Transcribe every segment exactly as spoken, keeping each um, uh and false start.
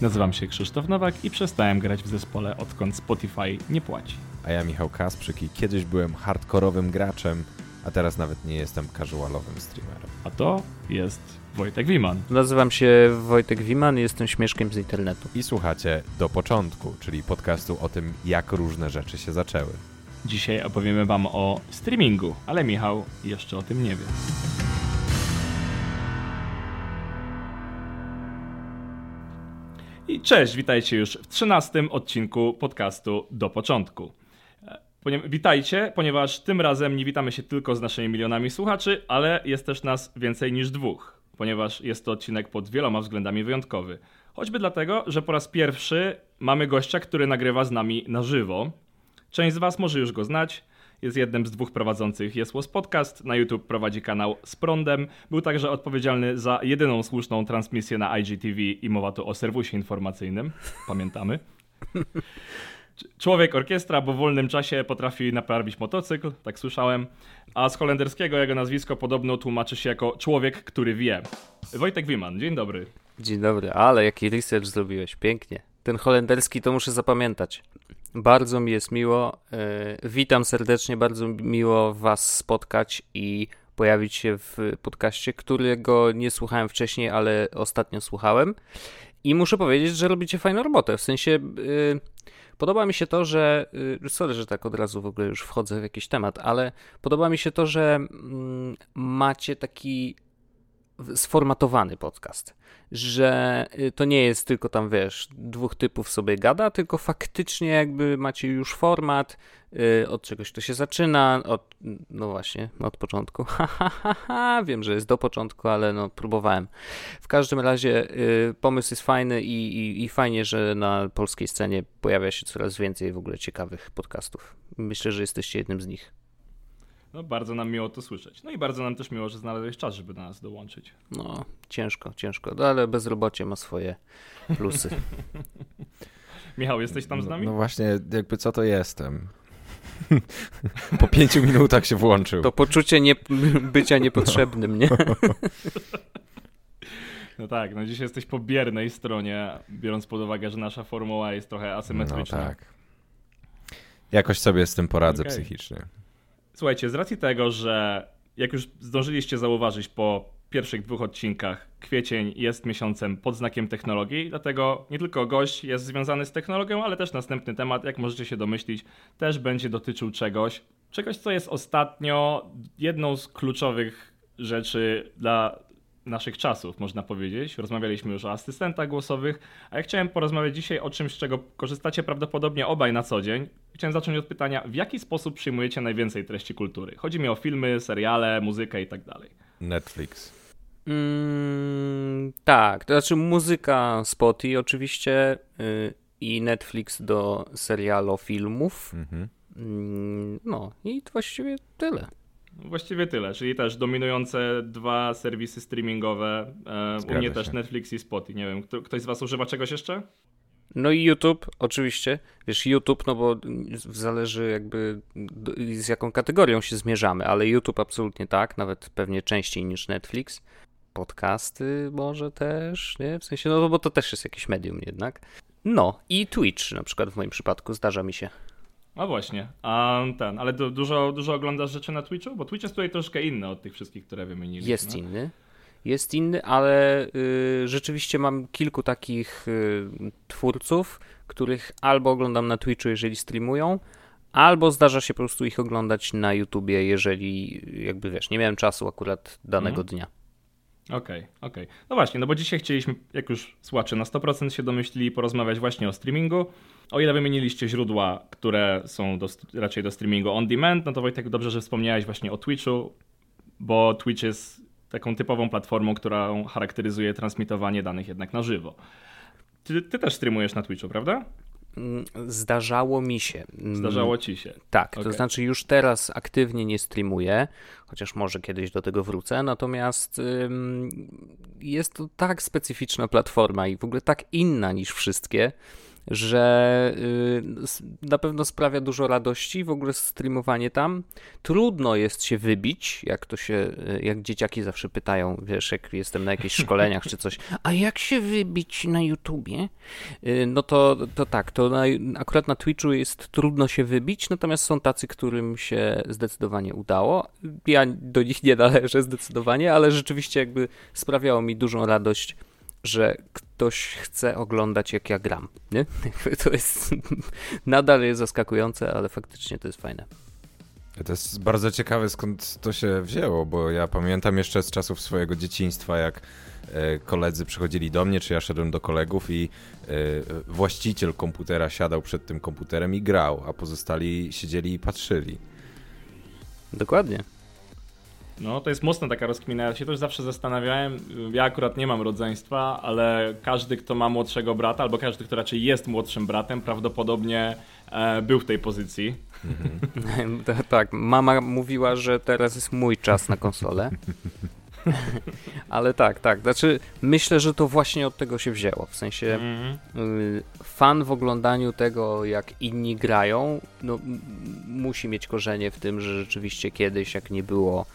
Nazywam się Krzysztof Nowak i przestałem grać w zespole, odkąd Spotify nie płaci. A ja Michał Kasprzyk i kiedyś byłem hardkorowym graczem, a teraz nawet nie jestem casualowym streamerem. A to jest Wojtek Wiman. Nazywam się Wojtek Wiman i jestem śmieszkiem z internetu. I słuchacie Do Początku, czyli podcastu o tym, jak różne rzeczy się zaczęły. Dzisiaj opowiemy wam o streamingu, ale Michał jeszcze o tym nie wie. I cześć, witajcie już w trzynastym odcinku podcastu Do Początku. Witajcie, ponieważ tym razem nie witamy się tylko z naszymi milionami słuchaczy, ale jest też nas więcej niż dwóch, ponieważ jest to odcinek pod wieloma względami wyjątkowy. Choćby dlatego, że po raz pierwszy mamy gościa, który nagrywa z nami na żywo. Część z was może już go znać. Jest jednym z dwóch prowadzących Jełos Podcast, na YouTube prowadzi kanał Z Prądem, był także odpowiedzialny za jedyną słuszną transmisję na I G T V i mowa tu o serwisie informacyjnym, pamiętamy. Człowiek orkiestra, bo w wolnym czasie potrafi naprawić motocykl, tak słyszałem, a z holenderskiego jego nazwisko podobno tłumaczy się jako człowiek, który wie. Wojtek Wiman, dzień dobry. Dzień dobry, ale jaki research zrobiłeś, pięknie. Ten holenderski to muszę zapamiętać. Bardzo mi jest miło. Yy, witam serdecznie, bardzo miło was spotkać i pojawić się w podcaście, którego nie słuchałem wcześniej, ale ostatnio słuchałem. I muszę powiedzieć, że robicie fajną robotę. W sensie yy, podoba mi się to, że... Yy, sorry, że tak od razu w ogóle już wchodzę w jakiś temat, ale podoba mi się to, że yy, macie taki... sformatowany podcast, że to nie jest tylko tam, wiesz, dwóch typów sobie gada, tylko faktycznie jakby macie już format, yy, od czegoś to się zaczyna, od, no właśnie, od początku, ha, ha, ha, ha, wiem, że jest do początku, ale no próbowałem. W każdym razie yy, pomysł jest fajny i, i, i fajnie, że na polskiej scenie pojawia się coraz więcej w ogóle ciekawych podcastów. Myślę, że jesteście jednym z nich. No, bardzo nam miło to słyszeć. No i bardzo nam też miło, że znalazłeś czas, żeby do nas dołączyć. No, ciężko, ciężko, no, ale bezrobocie ma swoje plusy. Michał, jesteś tam z nami? No, no właśnie, jakby co to jestem? Po pięciu minutach się włączył. To poczucie nie, bycia niepotrzebnym, nie? No tak, no dziś jesteś po biernej stronie, biorąc pod uwagę, że nasza formuła jest trochę asymetryczna. No tak. Jakoś sobie z tym poradzę okay. Psychicznie. Słuchajcie, z racji tego, że jak już zdążyliście zauważyć po pierwszych dwóch odcinkach, kwiecień jest miesiącem pod znakiem technologii, dlatego nie tylko gość jest związany z technologią, ale też następny temat, jak możecie się domyślić, też będzie dotyczył czegoś, czegoś, co jest ostatnio jedną z kluczowych rzeczy dla naszych czasów, można powiedzieć. Rozmawialiśmy już o asystentach głosowych, a ja chciałem porozmawiać dzisiaj o czymś, z czego korzystacie prawdopodobnie obaj na co dzień. Chciałem zacząć od pytania, w jaki sposób przyjmujecie najwięcej treści kultury? Chodzi mi o filmy, seriale, muzykę i tak dalej. Netflix. Mm, tak, to znaczy muzyka Spotify oczywiście yy, i Netflix do serialu, filmów. Mhm. Yy, no i właściwie tyle. Właściwie tyle, czyli też dominujące dwa serwisy streamingowe. Zgadza U mnie się. Też Netflix i Spotify. Nie wiem, kto, ktoś z was używa czegoś jeszcze? No i YouTube, oczywiście. Wiesz, YouTube, no bo zależy jakby z jaką kategorią się zmierzamy, ale YouTube absolutnie tak, nawet pewnie częściej niż Netflix. Podcasty może też, nie? W sensie, no bo to też jest jakieś medium jednak. No i Twitch na przykład w moim przypadku, zdarza mi się. No właśnie, a ten, ale du- dużo, dużo oglądasz rzeczy na Twitchu? Bo Twitch jest tutaj troszkę inny od tych wszystkich, które wymieniliśmy. Jest no? inny, jest inny, ale y, rzeczywiście mam kilku takich y, twórców, których albo oglądam na Twitchu, jeżeli streamują, albo zdarza się po prostu ich oglądać na YouTubie, jeżeli jakby wiesz, nie miałem czasu akurat danego mm-hmm. dnia. Okej, okay, okej. Okay. No właśnie, no bo dzisiaj chcieliśmy, jak już słuchacze na sto procent się domyślili, porozmawiać właśnie o streamingu. O ile wymieniliście źródła, które są do, raczej do streamingu on demand, no to Wojtek, dobrze, że wspomniałeś właśnie o Twitchu, bo Twitch jest taką typową platformą, która charakteryzuje transmitowanie danych jednak na żywo. Ty, ty też streamujesz na Twitchu, prawda? Zdarzało mi się. Zdarzało ci się. Tak, okay. To znaczy już teraz aktywnie nie streamuję, chociaż może kiedyś do tego wrócę, natomiast ym, jest to tak specyficzna platforma i w ogóle tak inna niż wszystkie, że na pewno sprawia dużo radości, w ogóle streamowanie tam. Trudno jest się wybić, jak to się, jak dzieciaki zawsze pytają, wiesz, jak jestem na jakichś szkoleniach czy coś, a jak się wybić na YouTubie? No to, to tak, to na, akurat na Twitchu jest trudno się wybić, natomiast są tacy, którym się zdecydowanie udało. Ja do nich nie należę zdecydowanie, ale rzeczywiście jakby sprawiało mi dużą radość, że ktoś chce oglądać, jak ja gram, nie? To jest nadal jest zaskakujące, ale faktycznie to jest fajne. To jest bardzo ciekawe, skąd to się wzięło, bo ja pamiętam jeszcze z czasów swojego dzieciństwa, jak koledzy przychodzili do mnie, czy ja szedłem do kolegów i właściciel komputera siadał przed tym komputerem i grał, a pozostali siedzieli i patrzyli. Dokładnie. No, to jest mocna taka rozkmina. Ja się też zawsze zastanawiałem, ja akurat nie mam rodzeństwa, ale każdy, kto ma młodszego brata, albo każdy, kto raczej jest młodszym bratem, prawdopodobnie e, był w tej pozycji. Mm-hmm. Tak, mama mówiła, że teraz jest mój czas na konsolę. Ale tak, tak. Znaczy, myślę, że to właśnie od tego się wzięło. W sensie mm-hmm. y, fan w oglądaniu tego, jak inni grają, no, m- musi mieć korzenie w tym, że rzeczywiście kiedyś, jak nie było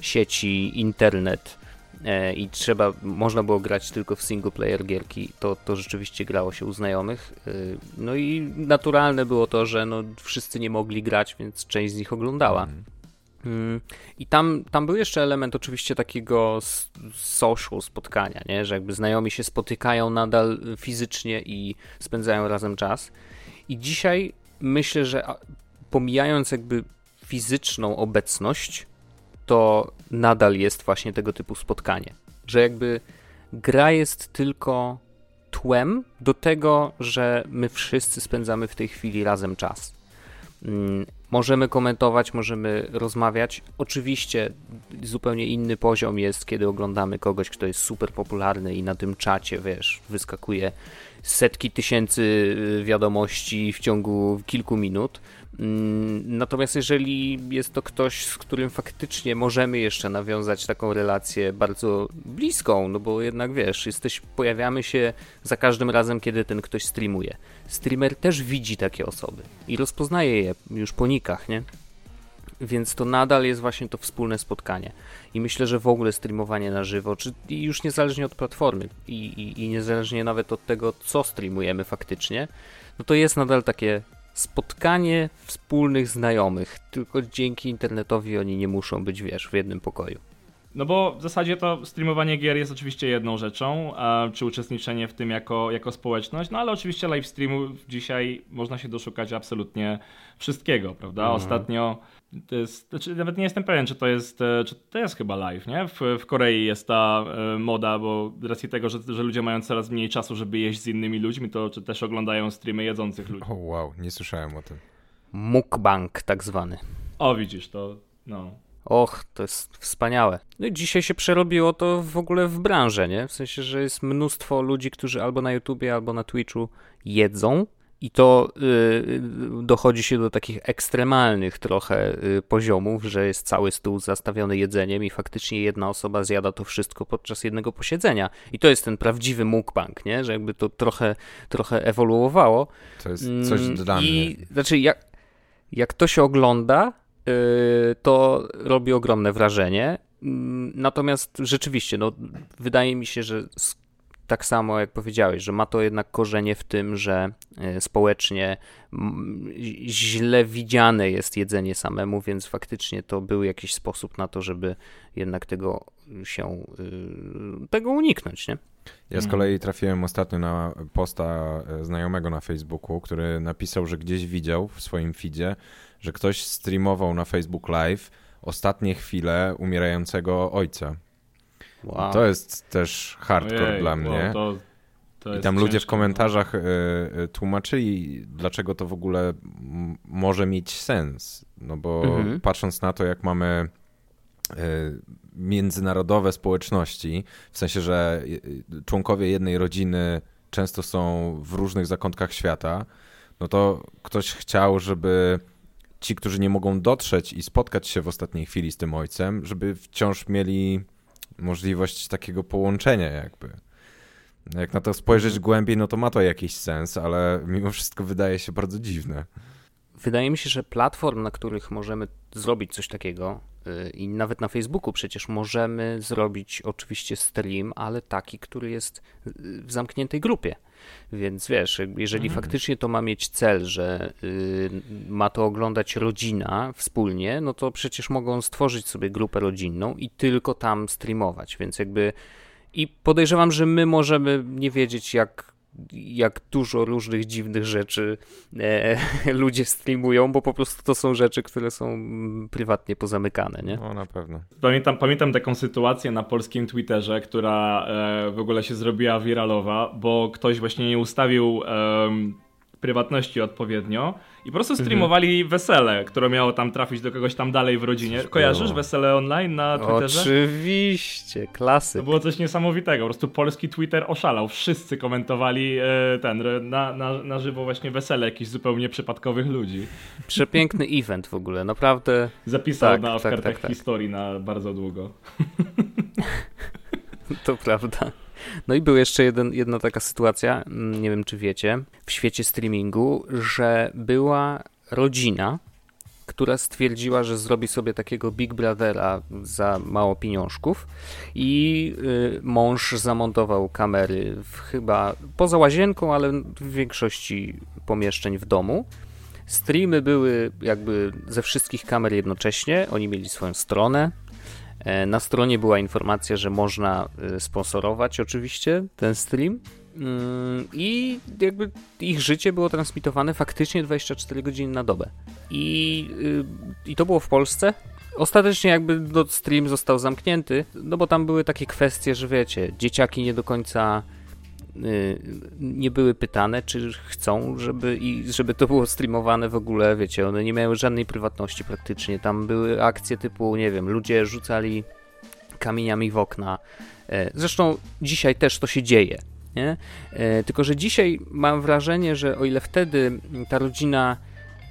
sieci, internet e, i trzeba, można było grać tylko w single player gierki, to, to rzeczywiście grało się u znajomych. Y, no i naturalne było to, że no, wszyscy nie mogli grać, więc część z nich oglądała. Mm. I tam, tam był jeszcze element oczywiście takiego social spotkania, nie? Że jakby znajomi się spotykają nadal fizycznie i spędzają razem czas. I dzisiaj myślę, że pomijając jakby fizyczną obecność, to nadal jest właśnie tego typu spotkanie, że jakby gra jest tylko tłem do tego, że my wszyscy spędzamy w tej chwili razem czas. Możemy komentować, możemy rozmawiać. Oczywiście zupełnie inny poziom jest, kiedy oglądamy kogoś, kto jest super popularny i na tym czacie, wiesz, wyskakuje setki tysięcy wiadomości w ciągu kilku minut. Natomiast jeżeli jest to ktoś, z którym faktycznie możemy jeszcze nawiązać taką relację bardzo bliską, no bo jednak wiesz, jesteś, pojawiamy się za każdym razem, kiedy ten ktoś streamuje. Streamer też widzi takie osoby i rozpoznaje je już po nikach, nie? Więc to nadal jest właśnie to wspólne spotkanie. I myślę, że w ogóle streamowanie na żywo, czy już niezależnie od platformy i, i, i niezależnie nawet od tego, co streamujemy faktycznie, no to jest nadal takie spotkanie wspólnych znajomych, tylko dzięki internetowi oni nie muszą być, wiesz, w jednym pokoju. No bo w zasadzie to streamowanie gier jest oczywiście jedną rzeczą, czy uczestniczenie w tym jako, jako społeczność, no ale oczywiście live streamów dzisiaj można się doszukać absolutnie wszystkiego, prawda? Mhm. Ostatnio, to jest, znaczy nawet nie jestem pewien, czy to jest, czy to jest chyba live, nie? W, w Korei jest ta moda, bo z racji tego, że, że ludzie mają coraz mniej czasu, żeby jeść z innymi ludźmi, to czy też oglądają streamy jedzących ludzi. O wow, nie słyszałem o tym. Mukbang tak zwany. O widzisz, to no... Och, to jest wspaniałe. No i dzisiaj się przerobiło to w ogóle w branżę, nie? W sensie, że jest mnóstwo ludzi, którzy albo na YouTubie, albo na Twitchu jedzą i to yy, dochodzi się do takich ekstremalnych trochę yy, poziomów, że jest cały stół zastawiony jedzeniem i faktycznie jedna osoba zjada to wszystko podczas jednego posiedzenia. I to jest ten prawdziwy mukbang, nie? Że jakby to trochę, trochę ewoluowało. To jest coś yy, dla mnie. I znaczy, jak, jak to się ogląda, to robi ogromne wrażenie. Natomiast rzeczywiście, no, wydaje mi się, że tak samo jak powiedziałeś, że ma to jednak korzenie w tym, że społecznie źle widziane jest jedzenie samemu, więc faktycznie to był jakiś sposób na to, żeby jednak tego się tego uniknąć, nie? Ja z kolei trafiłem ostatnio na posta znajomego na Facebooku, który napisał, że gdzieś widział w swoim feedzie, że ktoś streamował na Facebook Live ostatnie chwile umierającego ojca. Wow. To jest też hardcore. Ojej, dla mnie. Wow, to, to i tam ludzie ciężko, w komentarzach y, y, tłumaczyli, dlaczego to w ogóle m- może mieć sens. No bo mhm. patrząc na to, jak mamy y, międzynarodowe społeczności, w sensie, że y, członkowie jednej rodziny często są w różnych zakątkach świata, no to ktoś chciał, żeby ci, którzy nie mogą dotrzeć i spotkać się w ostatniej chwili z tym ojcem, żeby wciąż mieli możliwość takiego połączenia jakby. Jak na to spojrzeć głębiej, no to ma to jakiś sens, ale mimo wszystko wydaje się bardzo dziwne. Wydaje mi się, że platform, na których możemy zrobić coś takiego, i nawet na Facebooku przecież możemy zrobić oczywiście stream, ale taki, który jest w zamkniętej grupie. Więc wiesz, jeżeli hmm. faktycznie to ma mieć cel, że y, ma to oglądać rodzina wspólnie, no to przecież mogą stworzyć sobie grupę rodzinną i tylko tam streamować. Więc jakby i podejrzewam, że my możemy nie wiedzieć, jak jak dużo różnych dziwnych rzeczy e, ludzie streamują, bo po prostu to są rzeczy, które są prywatnie pozamykane, nie? No, na pewno. Pamiętam, pamiętam taką sytuację na polskim Twitterze, która e, w ogóle się zrobiła wiralowa, bo ktoś właśnie nie ustawił e, prywatności odpowiednio i po prostu streamowali mhm. wesele, które miało tam trafić do kogoś tam dalej w rodzinie. Coś Kojarzysz było. Wesele online na Twitterze? Oczywiście, klasyk. To było coś niesamowitego, po prostu polski Twitter oszalał. Wszyscy komentowali e, ten na, na, na żywo właśnie wesele jakichś zupełnie przypadkowych ludzi. Przepiękny event w ogóle, naprawdę. Zapisał tak, na tak, kartach tak, tak. historii na bardzo długo. To prawda. No i był jeszcze jeden, jedna taka sytuacja, nie wiem czy wiecie, w świecie streamingu, że była rodzina, która stwierdziła, że zrobi sobie takiego Big Brothera za mało pieniążków i y, mąż zamontował kamery w, chyba poza łazienką, ale w większości pomieszczeń w domu. Streamy były jakby ze wszystkich kamer jednocześnie, oni mieli swoją stronę. Na stronie była informacja, że można sponsorować oczywiście ten stream i jakby ich życie było transmitowane faktycznie dwadzieścia cztery godziny na dobę. I, i to było w Polsce. Ostatecznie jakby stream został zamknięty, no bo tam były takie kwestie, że wiecie, dzieciaki nie do końca nie były pytane, czy chcą, żeby, i żeby to było streamowane w ogóle, wiecie, one nie miały żadnej prywatności praktycznie, tam były akcje typu, nie wiem, ludzie rzucali kamieniami w okna, zresztą dzisiaj też to się dzieje, nie? Tylko że dzisiaj mam wrażenie, że o ile wtedy ta rodzina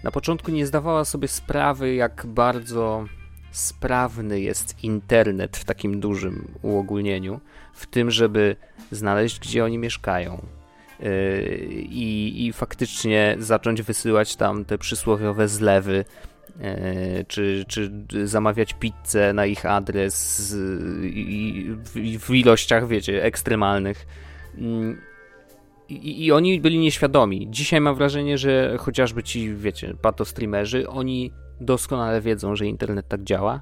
na początku nie zdawała sobie sprawy, jak bardzo sprawny jest internet w takim dużym uogólnieniu, w tym, żeby znaleźć, gdzie oni mieszkają yy, i, i faktycznie zacząć wysyłać tam te przysłowiowe zlewy, yy, czy, czy zamawiać pizzę na ich adres yy, i, i w ilościach, wiecie, ekstremalnych. Yy. I, I oni byli nieświadomi. Dzisiaj mam wrażenie, że chociażby ci, wiecie, patostreamerzy, oni doskonale wiedzą, że internet tak działa.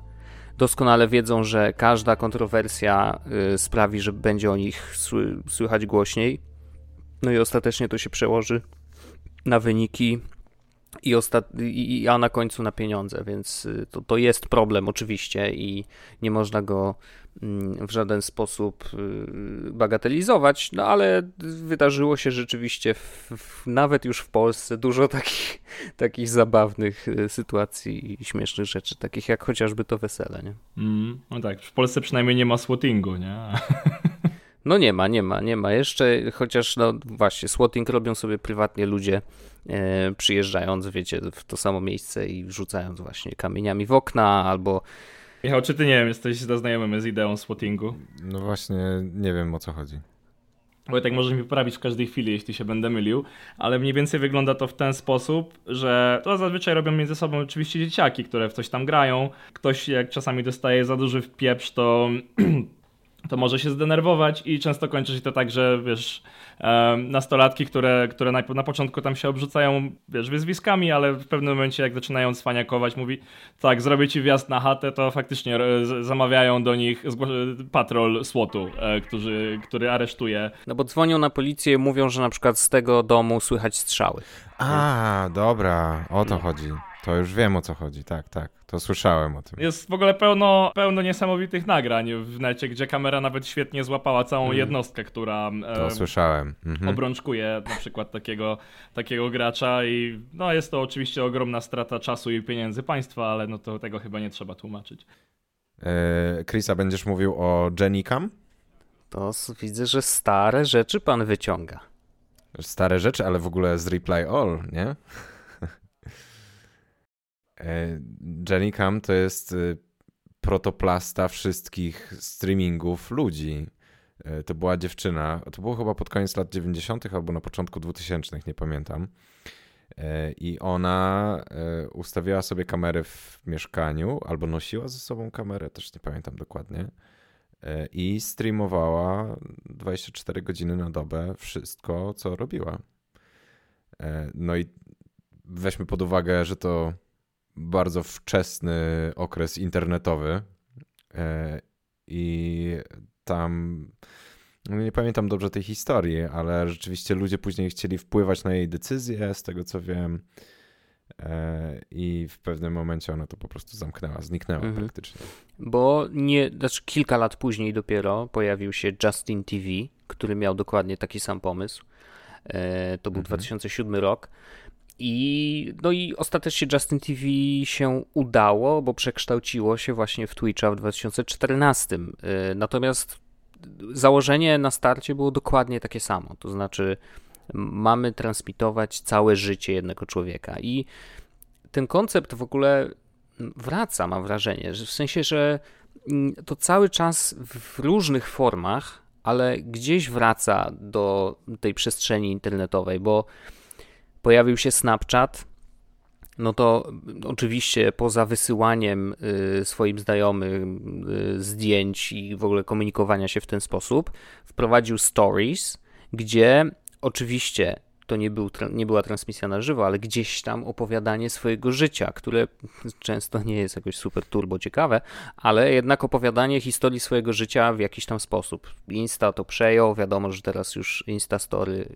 Doskonale wiedzą, że każda kontrowersja y, sprawi, że będzie o nich sły, słychać głośniej. No i ostatecznie to się przełoży na wyniki, i ostat- i, i, a na końcu na pieniądze, więc y, to, to jest problem oczywiście i nie można go y, w żaden sposób y, bagatelizować, no ale wydarzyło się rzeczywiście w, w, nawet już w Polsce dużo takich, takich zabawnych y, sytuacji i śmiesznych rzeczy, takich jak chociażby to wesele, nie? Mm, no tak, w Polsce przynajmniej nie ma słotingu, nie? No nie ma, nie ma, nie ma jeszcze, chociaż no właśnie, swatting robią sobie prywatnie ludzie, e, przyjeżdżając, wiecie, w to samo miejsce i wrzucając właśnie kamieniami w okna albo... Michał, czy ty, nie wiem, jesteś zaznajomy z ideą swattingu? No właśnie, nie wiem o co chodzi. Bo tak możesz mi poprawić w każdej chwili, jeśli się będę mylił, ale mniej więcej wygląda to w ten sposób, że to zazwyczaj robią między sobą oczywiście dzieciaki, które w coś tam grają. Ktoś jak czasami dostaje za duży wpieprz, to... to może się zdenerwować i często kończy się to tak, że wiesz, nastolatki, które, które na, na początku tam się obrzucają, wiesz, wyzwiskami, ale w pewnym momencie jak zaczynają cwaniakować, mówi tak, zrobię ci wjazd na chatę, to faktycznie zamawiają do nich patrol SWAT-u, który, który aresztuje. No bo dzwonią na policję i mówią, że na przykład z tego domu słychać strzały. A, dobra, o to chodzi. To już wiem o co chodzi, tak, tak, to słyszałem o tym. Jest w ogóle pełno, pełno niesamowitych nagrań w necie, gdzie kamera nawet świetnie złapała całą mm. jednostkę, która to e, słyszałem. Mm-hmm. obrączkuje na przykład takiego, takiego gracza i no jest to oczywiście ogromna strata czasu i pieniędzy państwa, ale no to tego chyba nie trzeba tłumaczyć. E, Chrisa, będziesz mówił o Jennycam? To widzę, że stare rzeczy pan wyciąga. Stare rzeczy, ale w ogóle z Reply All, nie? Jennycam to jest protoplasta wszystkich streamingów ludzi. To była dziewczyna, to było chyba pod koniec lat dziewięćdziesiątych albo na początku dwutysięcznych, nie pamiętam. I ona ustawiła sobie kamerę w mieszkaniu, albo nosiła ze sobą kamerę, też nie pamiętam dokładnie. I streamowała dwadzieścia cztery godziny na dobę wszystko, co robiła. No i weźmy pod uwagę, że to bardzo wczesny okres internetowy i tam, nie pamiętam dobrze tej historii, ale rzeczywiście ludzie później chcieli wpływać na jej decyzje, z tego co wiem, i w pewnym momencie ona to po prostu zamknęła, zniknęła mhm. praktycznie. Bo nie, znaczy kilka lat później dopiero pojawił się Justin T V, który miał dokładnie taki sam pomysł. To był mhm. dwa tysiące siódmy rok. I, no i ostatecznie Justin T V się udało, bo przekształciło się właśnie w Twitcha w dwa tysiące czternastym. Natomiast założenie na starcie było dokładnie takie samo. To znaczy mamy transmitować całe życie jednego człowieka. I ten koncept w ogóle wraca, mam wrażenie, że w sensie, że to cały czas w różnych formach, ale gdzieś wraca do tej przestrzeni internetowej, bo pojawił się Snapchat, no to oczywiście poza wysyłaniem swoim znajomym zdjęć i w ogóle komunikowania się w ten sposób, wprowadził Stories, gdzie oczywiście to nie, był, nie była transmisja na żywo, ale gdzieś tam opowiadanie swojego życia, które często nie jest jakoś super turbo ciekawe, ale jednak opowiadanie historii swojego życia w jakiś tam sposób. Insta to przejął, wiadomo, że teraz już Insta Story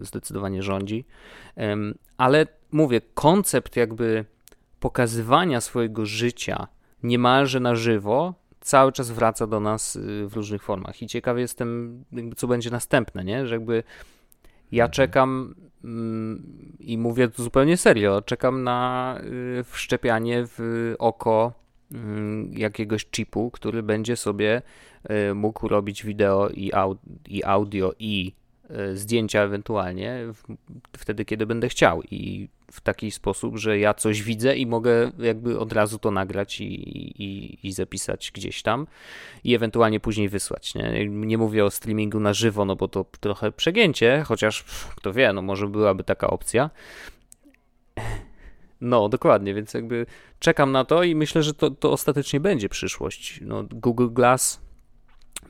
zdecydowanie rządzi, ale mówię, koncept jakby pokazywania swojego życia niemalże na żywo cały czas wraca do nas w różnych formach i ciekawy jestem, jakby co będzie następne, nie? Że jakby ja czekam mm, i mówię to zupełnie serio, czekam na y, wszczepianie w oko y, jakiegoś chipu, który będzie sobie y, mógł robić wideo i, au, i audio i y, zdjęcia ewentualnie w, wtedy, kiedy będę chciał i w taki sposób, że ja coś widzę i mogę jakby od razu to nagrać i, i, i zapisać gdzieś tam i ewentualnie później wysłać. Nie? Nie mówię o streamingu na żywo, no bo to trochę przegięcie, chociaż pff, kto wie, no może byłaby taka opcja. No dokładnie, więc jakby czekam na to i myślę, że to, to ostatecznie będzie przyszłość. No, Google Glass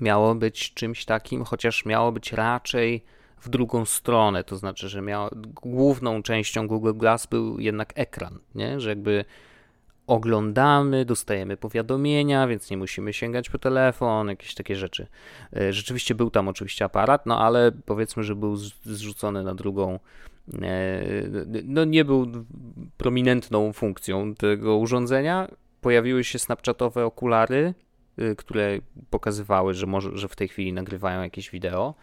miało być czymś takim, chociaż miało być raczej w drugą stronę, to znaczy, że miała, główną częścią Google Glass był jednak ekran, nie? Że jakby oglądamy, dostajemy powiadomienia, więc nie musimy sięgać po telefon, jakieś takie rzeczy. Rzeczywiście był tam oczywiście aparat, no ale powiedzmy, że był zrzucony na drugą, no nie był prominentną funkcją tego urządzenia. Pojawiły się snapchatowe okulary, które pokazywały, że, może, że w tej chwili nagrywają jakieś wideo.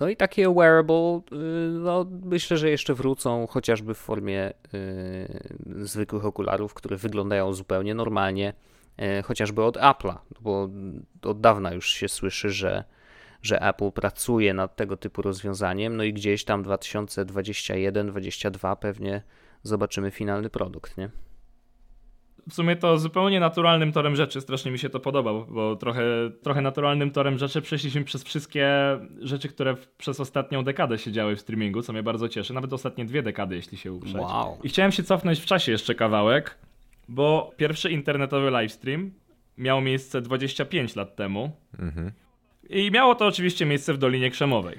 No i takie wearable, no myślę, że jeszcze wrócą chociażby w formie y, zwykłych okularów, które wyglądają zupełnie normalnie, y, chociażby od Apple'a, bo od dawna już się słyszy, że, że Apple pracuje nad tego typu rozwiązaniem, no i gdzieś tam dwa tysiące dwudziesty pierwszy dwudziesty drugi pewnie zobaczymy finalny produkt, nie? W sumie to zupełnie naturalnym torem rzeczy, strasznie mi się to podoba, bo trochę, trochę naturalnym torem rzeczy przeszliśmy przez wszystkie rzeczy, które przez ostatnią dekadę się działy w streamingu, co mnie bardzo cieszy, nawet ostatnie dwie dekady, jeśli się uprzeć. Wow. I chciałem się cofnąć w czasie jeszcze kawałek, bo pierwszy internetowy livestream miał miejsce dwadzieścia pięć lat temu mhm. i miało to oczywiście miejsce w Dolinie Krzemowej.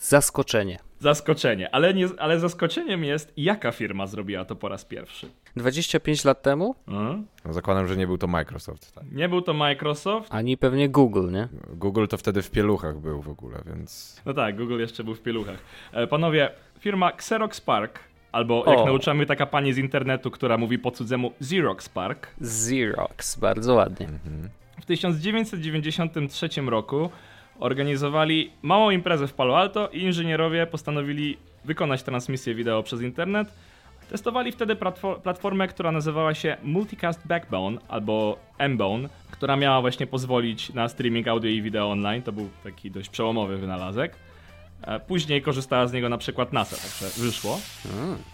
Zaskoczenie. Zaskoczenie, ale, nie, ale zaskoczeniem jest, jaka firma zrobiła to po raz pierwszy. dwadzieścia pięć lat temu? Mhm. No zakładam, że nie był to Microsoft. Tak. Nie był to Microsoft. Ani pewnie Google, nie? Google to wtedy w pieluchach był w ogóle, więc... No tak, Google jeszcze był w pieluchach. E, panowie, firma Xerox Park, albo jak o. nauczamy taka pani z internetu, która mówi po cudzemu Xerox Park. Xerox, bardzo ładnie. Mhm. W tysiąc dziewięćset dziewięćdziesiątym trzecim roku organizowali małą imprezę w Palo Alto i inżynierowie postanowili wykonać transmisję wideo przez internet. Testowali wtedy platformę, która nazywała się Multicast Backbone albo M-Bone, która miała właśnie pozwolić na streaming audio i wideo online. To był taki dość przełomowy wynalazek. Później korzystała z niego na przykład NASA, także wyszło.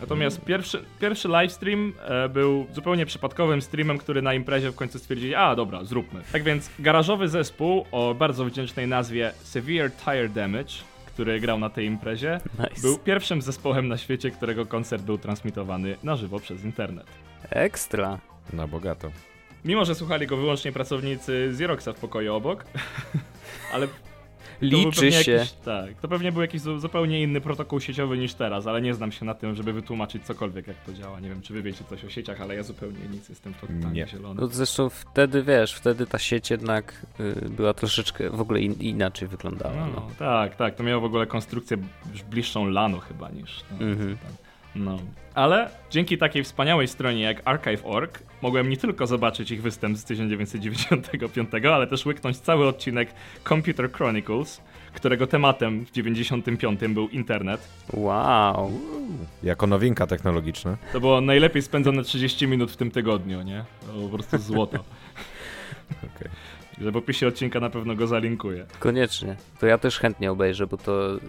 Natomiast pierwszy, pierwszy livestream był zupełnie przypadkowym streamem, który na imprezie w końcu stwierdzili, a dobra, zróbmy. Tak więc garażowy zespół o bardzo wdzięcznej nazwie Severe Tire Damage, który grał na tej imprezie, nice. Był pierwszym zespołem na świecie, którego koncert był transmitowany na żywo przez internet. Ekstra. Na bogato. Mimo, że słuchali go wyłącznie pracownicy Xeroxa w pokoju obok, ale... Liczy się. Jakiś, tak, to pewnie był jakiś zupełnie inny protokół sieciowy niż teraz, ale nie znam się na tym, żeby wytłumaczyć cokolwiek, jak to działa. Nie wiem, czy wy wiecie coś o sieciach, ale ja zupełnie nic, jestem totalnie zielony. No, zresztą wtedy, wiesz, wtedy ta sieć jednak y, była troszeczkę w ogóle in, inaczej wyglądała. No, no. Tak, tak, to miało w ogóle konstrukcję bliższą lano chyba niż... No, mhm. No. Ale dzięki takiej wspaniałej stronie jak archive kropka org mogłem nie tylko zobaczyć ich występ z tysiąc dziewięćset dziewięćdziesiątego piątego, ale też łyknąć cały odcinek Computer Chronicles, którego tematem w dziewięćdziesiątym piątym był internet. Wow. Jako nowinka technologiczna. To było najlepiej spędzone trzydzieści minut w tym tygodniu, nie? To było po prostu złoto. Okay. Że w opisie odcinka na pewno go zalinkuję. Koniecznie. To ja też chętnie obejrzę, bo to... Yy,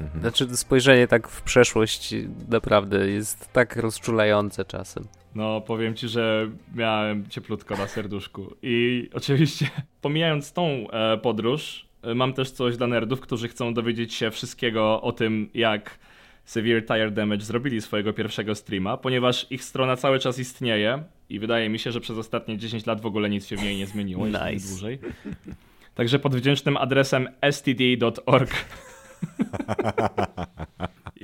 mhm. Znaczy spojrzenie tak w przeszłość naprawdę jest tak rozczulające czasem. No powiem ci, że miałem cieplutko na serduszku. I oczywiście pomijając tą e, podróż, e, mam też coś dla nerdów, którzy chcą dowiedzieć się wszystkiego o tym, jak Severe Tire Damage zrobili swojego pierwszego streama, ponieważ ich strona cały czas istnieje i wydaje mi się, że przez ostatnie dziesięć lat w ogóle nic się w niej nie zmieniło, nice. Jeśli nie dłużej. Także pod wdzięcznym adresem S T D kropka org.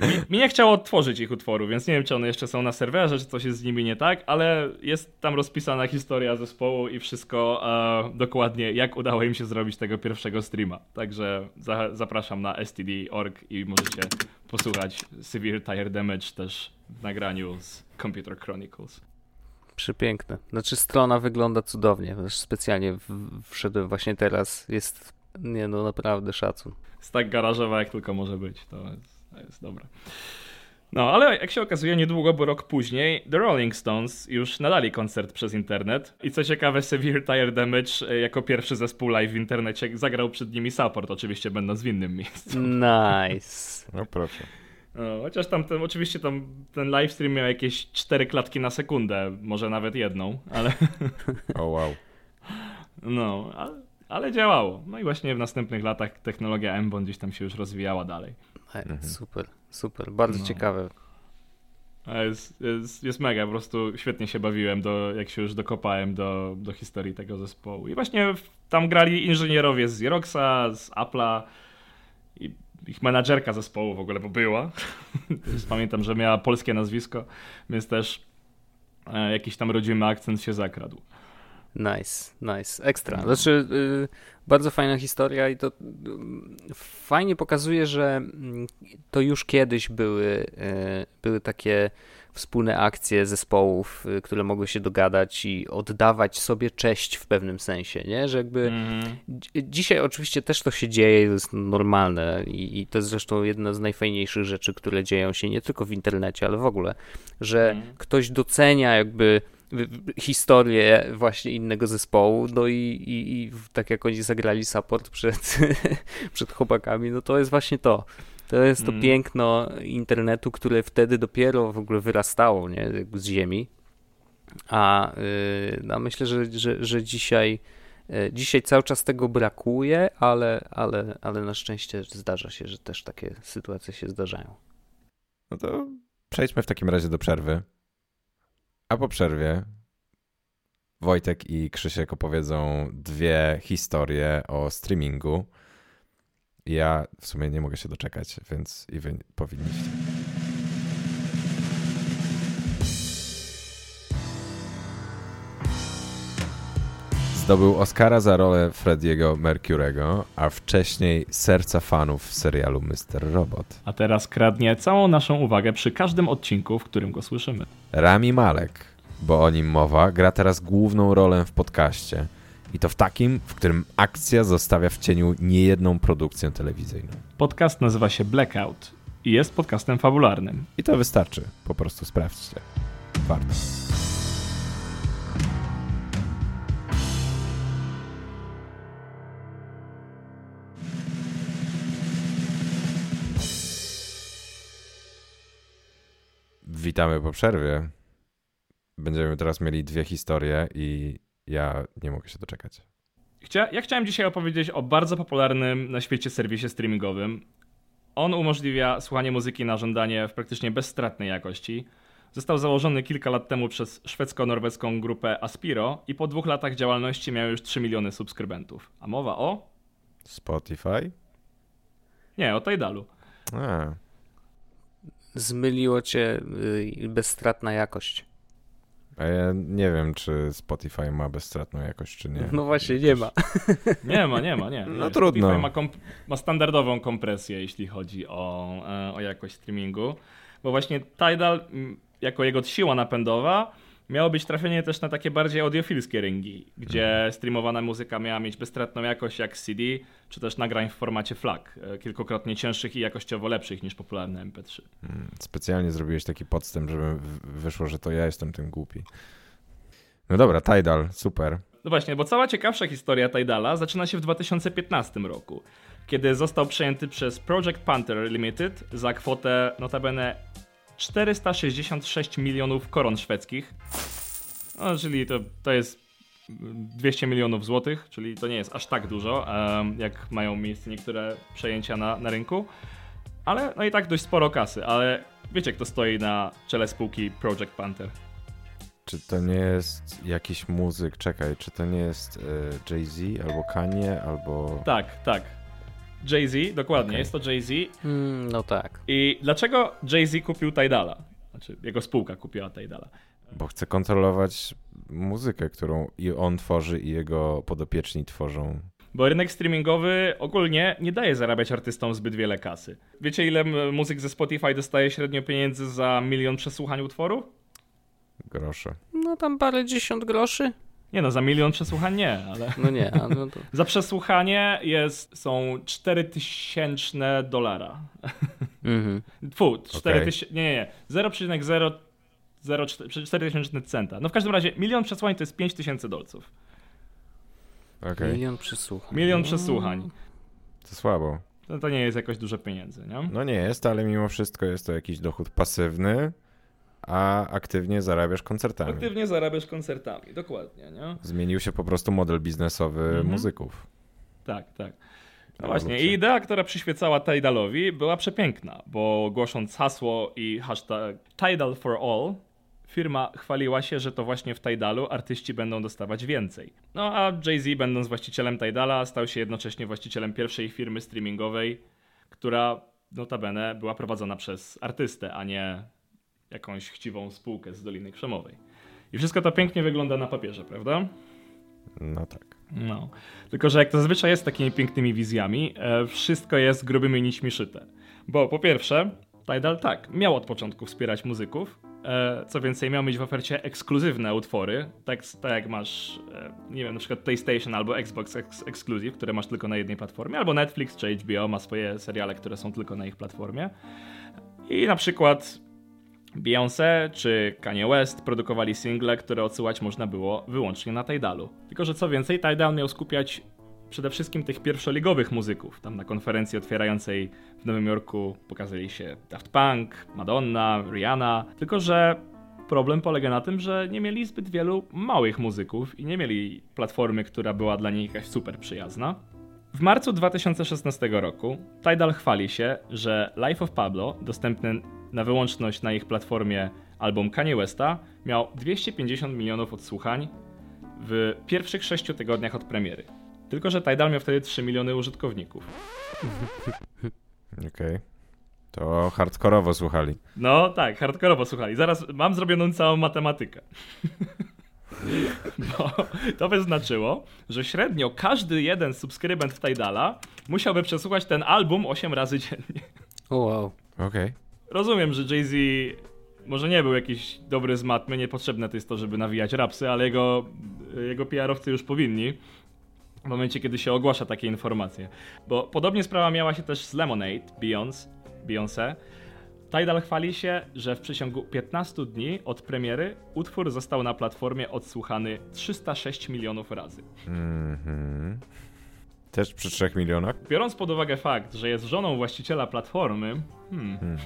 mi, mi nie chciało odtworzyć ich utworów, więc nie wiem, czy one jeszcze są na serwerze, czy coś jest z nimi nie tak, ale jest tam rozpisana historia zespołu i wszystko e, dokładnie, jak udało im się zrobić tego pierwszego streama. Także za, zapraszam na S T D kropka org i możecie posłuchać Severe Tire Damage też w nagraniu z Computer Chronicles. Przepiękne. Znaczy strona wygląda cudownie. Specjalnie wszedłem właśnie teraz. Jest, nie no, naprawdę szacun. Jest tak garażowa jak tylko może być. To jest, to jest dobre. No, ale jak się okazuje niedługo, bo rok później The Rolling Stones już nadali koncert przez internet. I co ciekawe, Severe Tire Damage jako pierwszy zespół live w internecie zagrał przed nimi support, oczywiście będąc w innym miejscu. Nice. No proszę. No, chociaż tam ten, oczywiście tam ten livestream miał jakieś cztery klatki na sekundę, może nawet jedną, ale... O, wow. No, ale, ale działało. No i właśnie w następnych latach technologia M-Bond gdzieś tam się już rozwijała dalej. Mhm. Super, super, bardzo no. ciekawe. Jest, jest, jest mega, po prostu świetnie się bawiłem, do, jak się już dokopałem do, do historii tego zespołu. I właśnie tam grali inżynierowie z Xeroxa, z Apple'a i ich menadżerka zespołu w ogóle, bo była. Pamiętam, że miała polskie nazwisko, więc też jakiś tam rodzimy akcent się zakradł. Nice, nice, ekstra. Znaczy yy, bardzo fajna historia i to yy, fajnie pokazuje, że yy, to już kiedyś były, yy, były takie wspólne akcje zespołów, yy, które mogły się dogadać i oddawać sobie cześć w pewnym sensie, nie? Że jakby mm. dzi- dzisiaj oczywiście też to się dzieje, to jest normalne i, i to jest zresztą jedna z najfajniejszych rzeczy, które dzieją się nie tylko w internecie, ale w ogóle, że mm. ktoś docenia jakby historię właśnie innego zespołu, no i, i, i tak jak oni zagrali support przed, przed chłopakami, no to jest właśnie to. To jest to mm. piękno internetu, które wtedy dopiero w ogóle wyrastało, nie? Z ziemi. A yy, no myślę, że, że, że dzisiaj, yy, dzisiaj cały czas tego brakuje, ale, ale, ale na szczęście zdarza się, że też takie sytuacje się zdarzają. No to przejdźmy w takim razie do przerwy. A po przerwie Wojtek i Krzysiek opowiedzą dwie historie o streamingu. Ja w sumie nie mogę się doczekać, więc i wy powinniście. Zdobył Oscara za rolę Freddiego Mercurego, a wcześniej serca fanów w serialu mister Robot. A teraz kradnie całą naszą uwagę przy każdym odcinku, w którym go słyszymy. Rami Malek, bo o nim mowa, gra teraz główną rolę w podcaście. I to w takim, w którym akcja zostawia w cieniu niejedną produkcję telewizyjną. Podcast nazywa się Blackout i jest podcastem fabularnym. I to wystarczy, po prostu sprawdźcie. Warto. Witamy po przerwie. Będziemy teraz mieli dwie historie i ja nie mogę się doczekać. Chcia- ja chciałem dzisiaj opowiedzieć o bardzo popularnym na świecie serwisie streamingowym. On umożliwia słuchanie muzyki na żądanie w praktycznie bezstratnej jakości. Został założony kilka lat temu przez szwedzko-norweską grupę Aspiro i po dwóch latach działalności miał już trzy miliony subskrybentów. A mowa o... Spotify? Nie, o Tidalu. A. Zmyliło cię bezstratna jakość. A ja nie wiem, czy Spotify ma bezstratną jakość, czy nie. No właśnie, nie ma. Nie ma, nie ma, nie. No Spotify trudno. Ma, komp- ma standardową kompresję, jeśli chodzi o, o jakość streamingu. Bo właśnie Tidal, jako jego siła napędowa, miało być trafienie też na takie bardziej audiofilskie rynki, gdzie streamowana muzyka miała mieć bezstratną jakość jak C D, czy też nagrań w formacie flag, kilkukrotnie cięższych i jakościowo lepszych niż popularne em pe trzy. Specjalnie zrobiłeś taki podstęp, żeby wyszło, że to ja jestem tym głupi. No dobra, Tidal, super. No właśnie, bo cała ciekawsza historia Tidala zaczyna się w dwa tysiące piętnastym roku, kiedy został przejęty przez Project Panther Limited za kwotę notabene czterysta sześćdziesiąt sześć milionów koron szwedzkich, no, czyli to, to jest dwieście milionów złotych, czyli to nie jest aż tak dużo, um, jak mają miejsce niektóre przejęcia na, na rynku, ale no i tak dość sporo kasy, ale wiecie, kto stoi na czele spółki Project Panther? Czy to nie jest jakiś muzyk, czekaj, czy to nie jest y, Jay-Z albo Kanye, albo... Tak, tak. Jay-Z, dokładnie, okay. Jest to Jay-Z. Mm, no tak. I dlaczego Jay-Z kupił Tidala? Znaczy, jego spółka kupiła Tidala. Bo chce kontrolować muzykę, którą i on tworzy, i jego podopieczni tworzą. Bo rynek streamingowy ogólnie nie daje zarabiać artystom zbyt wiele kasy. Wiecie, ile muzyk ze Spotify dostaje średnio pieniędzy za milion przesłuchań utworu? Grosze. No tam parę dziesiąt groszy. Nie no, za milion przesłuchań nie, ale... No nie, a no to... Za przesłuchanie jest, są cztery tysięczne dolara. Mhm. Tfu, cztery okay. tysięczne... Nie, nie, zero przecinek zero zero cztery tysięczne centa. No w każdym razie, milion przesłuchań to jest pięć tysięcy dolców. Okay. Milion przesłuchań. Milion przesłuchań. To słabo. To, to nie jest jakoś dużo pieniędzy, nie? No nie jest, ale mimo wszystko jest to jakiś dochód pasywny. A aktywnie zarabiasz koncertami. Aktywnie zarabiasz koncertami, dokładnie. Nie? Zmienił się po prostu model biznesowy mhm. muzyków. Tak, tak. No właśnie. I idea, która przyświecała Tidalowi, była przepiękna, bo głosząc hasło i hashtag Tidal for All, firma chwaliła się, że to właśnie w Tidalu artyści będą dostawać więcej. No a Jay-Z, będąc właścicielem Tidala, stał się jednocześnie właścicielem pierwszej firmy streamingowej, która notabene była prowadzona przez artystę, a nie... jakąś chciwą spółkę z Doliny Krzemowej. I wszystko to pięknie wygląda na papierze, prawda? No tak. No. Tylko, że jak to zazwyczaj jest z takimi pięknymi wizjami, e, wszystko jest grubymi nićmi szyte. Bo po pierwsze, Tidal tak, miał od początku wspierać muzyków, e, co więcej miał mieć w ofercie ekskluzywne utwory, tak, tak jak masz, e, nie wiem, na przykład PlayStation albo Xbox ex- Exclusive, które masz tylko na jednej platformie, albo Netflix czy H B O ma swoje seriale, które są tylko na ich platformie. I na przykład Beyoncé czy Kanye West produkowali single, które odsyłać można było wyłącznie na Tidalu. Tylko, że co więcej, Tidal miał skupiać przede wszystkim tych pierwszoligowych muzyków. Tam na konferencji otwierającej w Nowym Jorku pokazali się Daft Punk, Madonna, Rihanna. Tylko, że problem polega na tym, że nie mieli zbyt wielu małych muzyków i nie mieli platformy, która była dla nich jakaś super przyjazna. W marcu dwa tysiące szesnastego roku Tidal chwali się, że Life of Pablo, dostępny na wyłączność na ich platformie album Kanye Westa, miał dwieście pięćdziesiąt milionów odsłuchań w pierwszych sześciu tygodniach od premiery. Tylko, że Tidal miał wtedy trzy miliony użytkowników. Okej. Okay. To hardkorowo słuchali. No tak, hardkorowo słuchali. Zaraz mam zrobioną całą matematykę. Bo to by znaczyło, że średnio każdy jeden subskrybent Tidala musiałby przesłuchać ten album osiem razy dziennie. Wow. Okej. Okay. Rozumiem, że Jay-Z może nie był jakiś dobry z matmy, niepotrzebne to jest to, żeby nawijać rapsy, ale jego, jego P R-owcy już powinni w momencie, kiedy się ogłasza takie informacje. Bo podobnie sprawa miała się też z Lemonade, Beyoncé, Beyoncé. Tidal chwali się, że w przeciągu piętnastu dni od premiery utwór został na platformie odsłuchany trzysta sześć milionów razy. Mhm. Też przy trzech milionach? Biorąc pod uwagę fakt, że jest żoną właściciela platformy... Hmm. Hmm.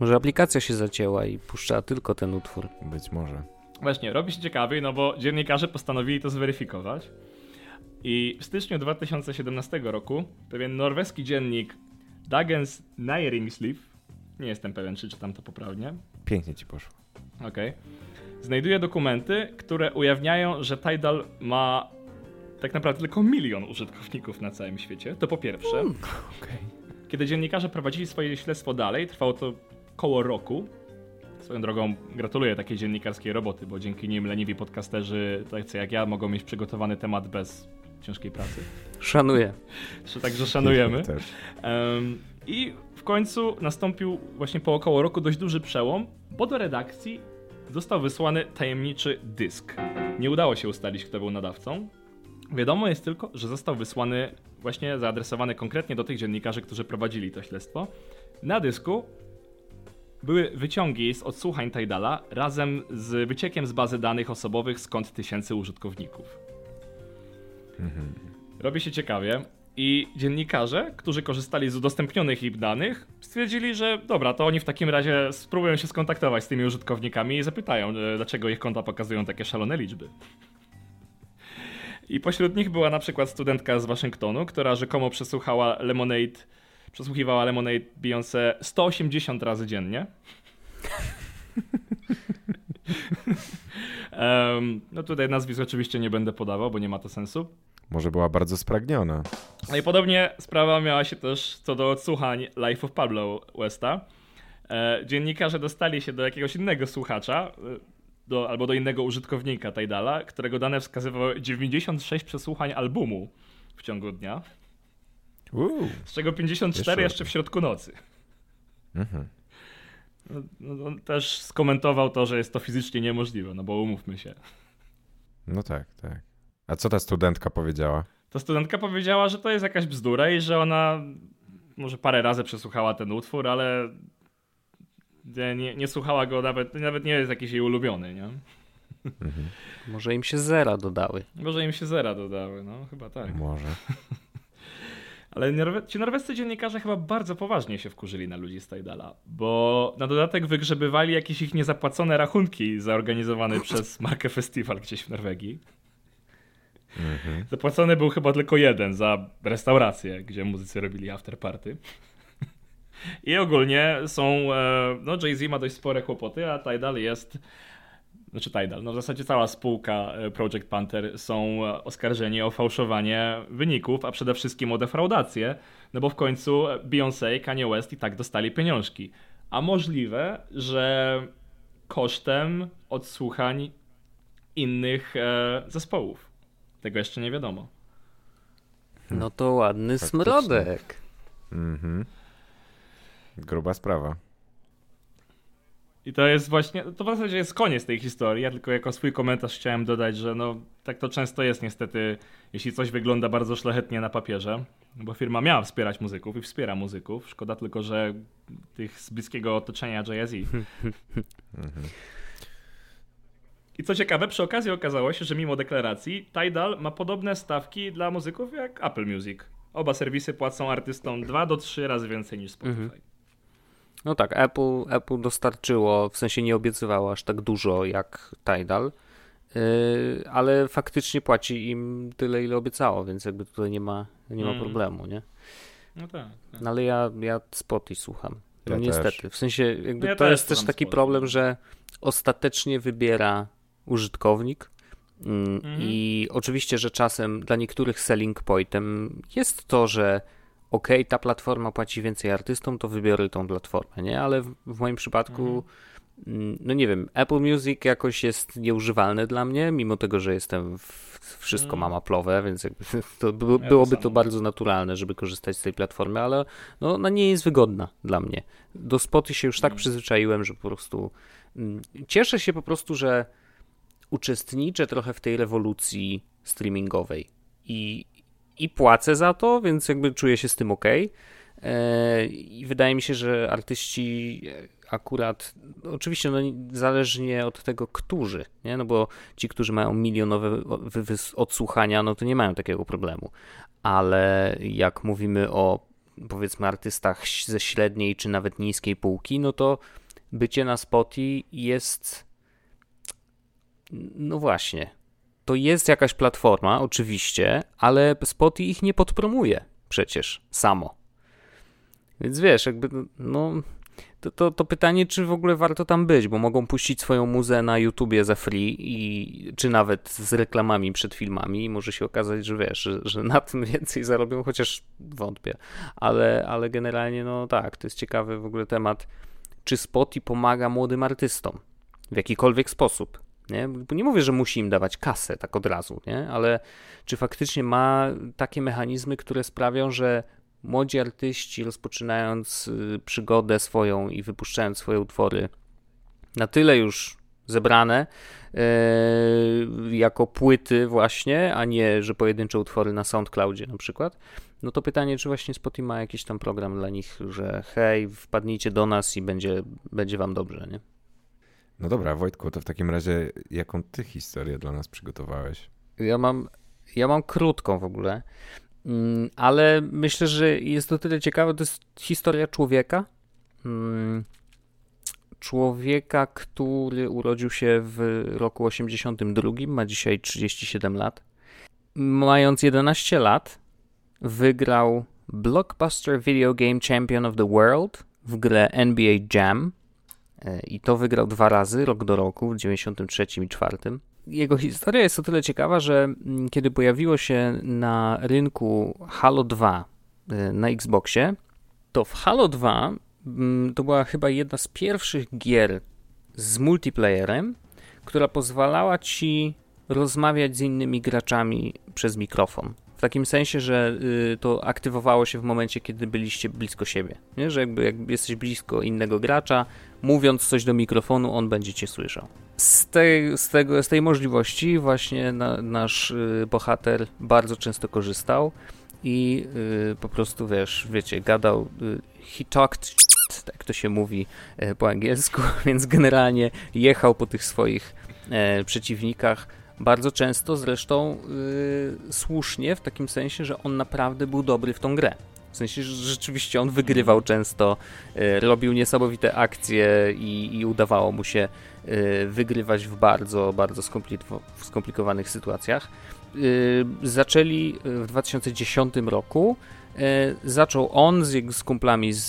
Może aplikacja się zacięła i puszcza tylko ten utwór. Być może. Właśnie, robi się ciekawiej, no bo dziennikarze postanowili to zweryfikować. I w styczniu dwa tysiące siedemnastego roku pewien norweski dziennik Dagens Næringsliv, nie jestem pewien, czy czytam to poprawnie. Pięknie ci poszło. Okej. Okay. Znajduje dokumenty, które ujawniają, że Tidal ma tak naprawdę tylko milion użytkowników na całym świecie. To po pierwsze. Mm, okay. Kiedy dziennikarze prowadzili swoje śledztwo dalej, trwało to koło roku. Swoją drogą gratuluję takiej dziennikarskiej roboty, bo dzięki nim leniwi podcasterzy, tacy jak ja, mogą mieć przygotowany temat bez ciężkiej pracy. Szanuję. Także szanujemy. Um, I w końcu nastąpił właśnie po około roku dość duży przełom, bo do redakcji został wysłany tajemniczy dysk. Nie udało się ustalić, kto był nadawcą. Wiadomo jest tylko, że został wysłany, właśnie zaadresowany konkretnie do tych dziennikarzy, którzy prowadzili to śledztwo. Na dysku były wyciągi z odsłuchań Tidala razem z wyciekiem z bazy danych osobowych skąd tysięcy użytkowników. Mhm. Robi się ciekawie i dziennikarze, którzy korzystali z udostępnionych im danych, stwierdzili, że dobra, to oni w takim razie spróbują się skontaktować z tymi użytkownikami i zapytają, dlaczego ich konta pokazują takie szalone liczby. I pośród nich była na przykład studentka z Waszyngtonu, która rzekomo przesłuchała Lemonade, przesłuchiwała Lemonade Beyoncé sto osiemdziesiąt razy dziennie. um, no tutaj nazwisk oczywiście nie będę podawał, bo nie ma to sensu. Może była bardzo spragniona. No i podobnie sprawa miała się też co do odsłuchań Life of Pablo Westa. E, dziennikarze dostali się do jakiegoś innego słuchacza, do, albo do innego użytkownika Tidala, którego dane wskazywały dziewięćdziesiąt sześć przesłuchań albumu w ciągu dnia. Uuu, z czego pięćdziesiąt cztery jeszcze w środku nocy. Mhm. No, on też skomentował to, że jest to fizycznie niemożliwe, no bo umówmy się. No tak, tak. A co ta studentka powiedziała? Ta studentka powiedziała, że to jest jakaś bzdura i że ona może parę razy przesłuchała ten utwór, ale nie, nie słuchała go nawet, nawet nie jest jakiś jej ulubiony, nie? Mhm. Może im się zera dodały. Może im się zera dodały, no chyba tak. Może. Ale ci norwescy dziennikarze chyba bardzo poważnie się wkurzyli na ludzi z Tidala, bo na dodatek wygrzebywali jakieś ich niezapłacone rachunki zorganizowany przez markę festiwal gdzieś w Norwegii. Mm-hmm. Zapłacony był chyba tylko jeden za restaurację, gdzie muzycy robili afterparty. I ogólnie są, no Jay-Z ma dość spore kłopoty, a Tidal jest, znaczy Tidal, no w zasadzie cała spółka Project Panther są oskarżeni o fałszowanie wyników, a przede wszystkim o defraudację, no bo w końcu Beyoncé, Kanye West i tak dostali pieniążki. A możliwe, że kosztem odsłuchań innych zespołów. Tego jeszcze nie wiadomo. No to ładny faktycznie. Smrodek. Mhm. Gruba sprawa. I to jest właśnie, to w zasadzie jest koniec tej historii, ja tylko jako swój komentarz chciałem dodać, że no tak to często jest niestety, jeśli coś wygląda bardzo szlachetnie na papierze, bo firma miała wspierać muzyków i wspiera muzyków, szkoda tylko, że tych z bliskiego otoczenia Jay-Z. I co ciekawe, przy okazji okazało się, że mimo deklaracji Tidal ma podobne stawki dla muzyków jak Apple Music. Oba serwisy płacą artystom dwa do trzy razy więcej niż Spotify. No tak, Apple, Apple dostarczyło, w sensie nie obiecywało aż tak dużo jak Tidal, yy, ale faktycznie płaci im tyle, ile obiecało, więc jakby tutaj nie ma, nie ma mm. problemu, nie? No tak. tak. No ale ja, ja Spotify słucham. No ja niestety, też. W sensie jakby ja to jest też taki Spotify. Problem, że ostatecznie wybiera użytkownik yy, mhm. i oczywiście, że czasem dla niektórych selling pointem jest to, że okej, okay, ta platforma płaci więcej artystom, to wybiorę tą platformę, nie? Ale w, w moim przypadku, mhm. no nie wiem, Apple Music jakoś jest nieużywalne dla mnie, mimo tego, że jestem w, wszystko mhm. mam Apple'owe, więc jakby to by, ja byłoby to, to bardzo naturalne, żeby korzystać z tej platformy, ale no, ona nie jest wygodna dla mnie. Do Spoty się już tak mhm. przyzwyczaiłem, że po prostu m, cieszę się po prostu, że uczestniczę trochę w tej rewolucji streamingowej i I płacę za to, więc jakby czuję się z tym okej. Okay. I wydaje mi się, że artyści akurat, oczywiście no, zależnie od tego, którzy, nie? No bo ci, którzy mają milionowe odsłuchania, no to nie mają takiego problemu. Ale jak mówimy o powiedzmy artystach ze średniej czy nawet niskiej półki, no to bycie na Spotify jest, no właśnie, to jest jakaś platforma oczywiście, ale Spotify ich nie podpromuje przecież samo. Więc wiesz, jakby no to, to, to pytanie, czy w ogóle warto tam być, bo mogą puścić swoją muzę na YouTubie za free i czy nawet z reklamami przed filmami i może się okazać, że wiesz, że, że na tym więcej zarobią, chociaż wątpię, ale, ale generalnie no tak, to jest ciekawy w ogóle temat, czy Spotify pomaga młodym artystom w jakikolwiek sposób, nie? Bo nie mówię, że musi im dawać kasę tak od razu, nie? Ale czy faktycznie ma takie mechanizmy, które sprawią, że młodzi artyści, rozpoczynając przygodę swoją i wypuszczając swoje utwory na tyle już zebrane yy, jako płyty właśnie, a nie, że pojedyncze utwory na SoundCloudzie na przykład, no to pytanie, czy właśnie Spotify ma jakiś tam program dla nich, że hej, wpadnijcie do nas i będzie, będzie wam dobrze, nie? No dobra, Wojtku, to w takim razie jaką ty historię dla nas przygotowałeś? Ja mam, ja mam krótką w ogóle, ale myślę, że jest to tyle ciekawe, to jest historia człowieka. Człowieka, który urodził się w roku osiemdziesiątym drugim, ma dzisiaj trzydzieści siedem lat. Mając jedenaście lat, wygrał Blockbuster Video Game Champion of the World w grę N B A Jam i to wygrał dwa razy, rok do roku, w dziewięćdziesiątym trzecim i dziewięćdziesiątym czwartym. Jego historia jest o tyle ciekawa, że kiedy pojawiło się na rynku Halo dwa na Xboxie, to w Halo dwa to była chyba jedna z pierwszych gier z multiplayerem, która pozwalała ci rozmawiać z innymi graczami przez mikrofon. W takim sensie, że to aktywowało się w momencie, kiedy byliście blisko siebie. Nie? Że jakby, jakby jesteś blisko innego gracza, mówiąc coś do mikrofonu, on będzie cię słyszał. Z tej, z tego, z tej możliwości właśnie na, nasz bohater bardzo często korzystał i yy, po prostu, wiesz, wiecie, gadał, yy, he talked shit, tak to się mówi yy, po angielsku, więc generalnie jechał po tych swoich yy, przeciwnikach. Bardzo często zresztą yy, słusznie, w takim sensie, że on naprawdę był dobry w tą grę. W sensie, że rzeczywiście on wygrywał często, yy, robił niesamowite akcje i, i udawało mu się yy, wygrywać w bardzo, bardzo skompli- w skomplikowanych sytuacjach. Yy, zaczęli w dwa tysiące dziesiątym roku, yy, zaczął on z jego z kumplami z,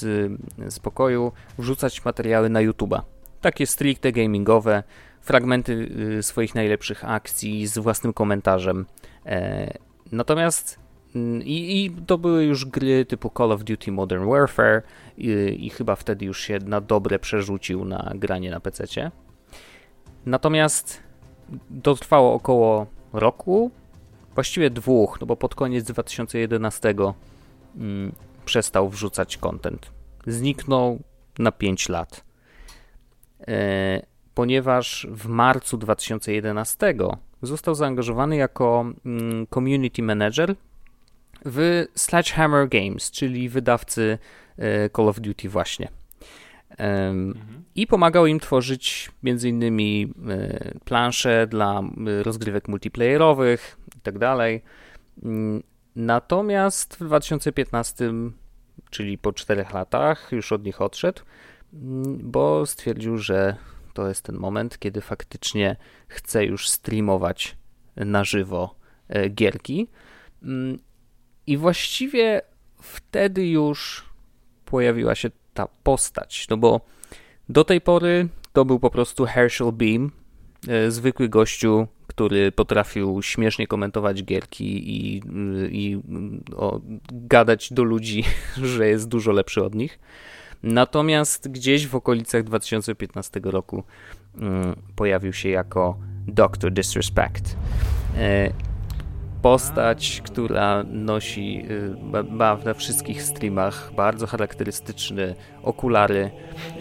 z pokoju wrzucać materiały na YouTube'a. Takie stricte gamingowe, fragmenty swoich najlepszych akcji z własnym komentarzem. Natomiast i, i to były już gry typu Call of Duty Modern Warfare i, i chyba wtedy już się na dobre przerzucił na granie na pececie. Natomiast to trwało około roku, właściwie dwóch, no bo pod koniec dwa tysiące jedenastego mm, przestał wrzucać content. Zniknął na pięć lat. E- ponieważ w marcu dwa tysiące jedenastego został zaangażowany jako community manager w Sledgehammer Games, czyli wydawcy Call of Duty właśnie. I pomagał im tworzyć między innymi plansze dla rozgrywek multiplayerowych itd. Natomiast w dwa tysiące piętnastym, czyli po czterech latach, już od nich odszedł, bo stwierdził, że to jest ten moment, kiedy faktycznie chcę już streamować na żywo gierki. I właściwie wtedy już pojawiła się ta postać, no bo do tej pory to był po prostu Herschel Beam, zwykły gościu, który potrafił śmiesznie komentować gierki i, i o, gadać do ludzi, że jest dużo lepszy od nich. Natomiast gdzieś w okolicach dwa tysiące piętnastego roku mm, pojawił się jako Dr Disrespect. E, postać, która nosi, e, ma na wszystkich streamach bardzo charakterystyczne okulary,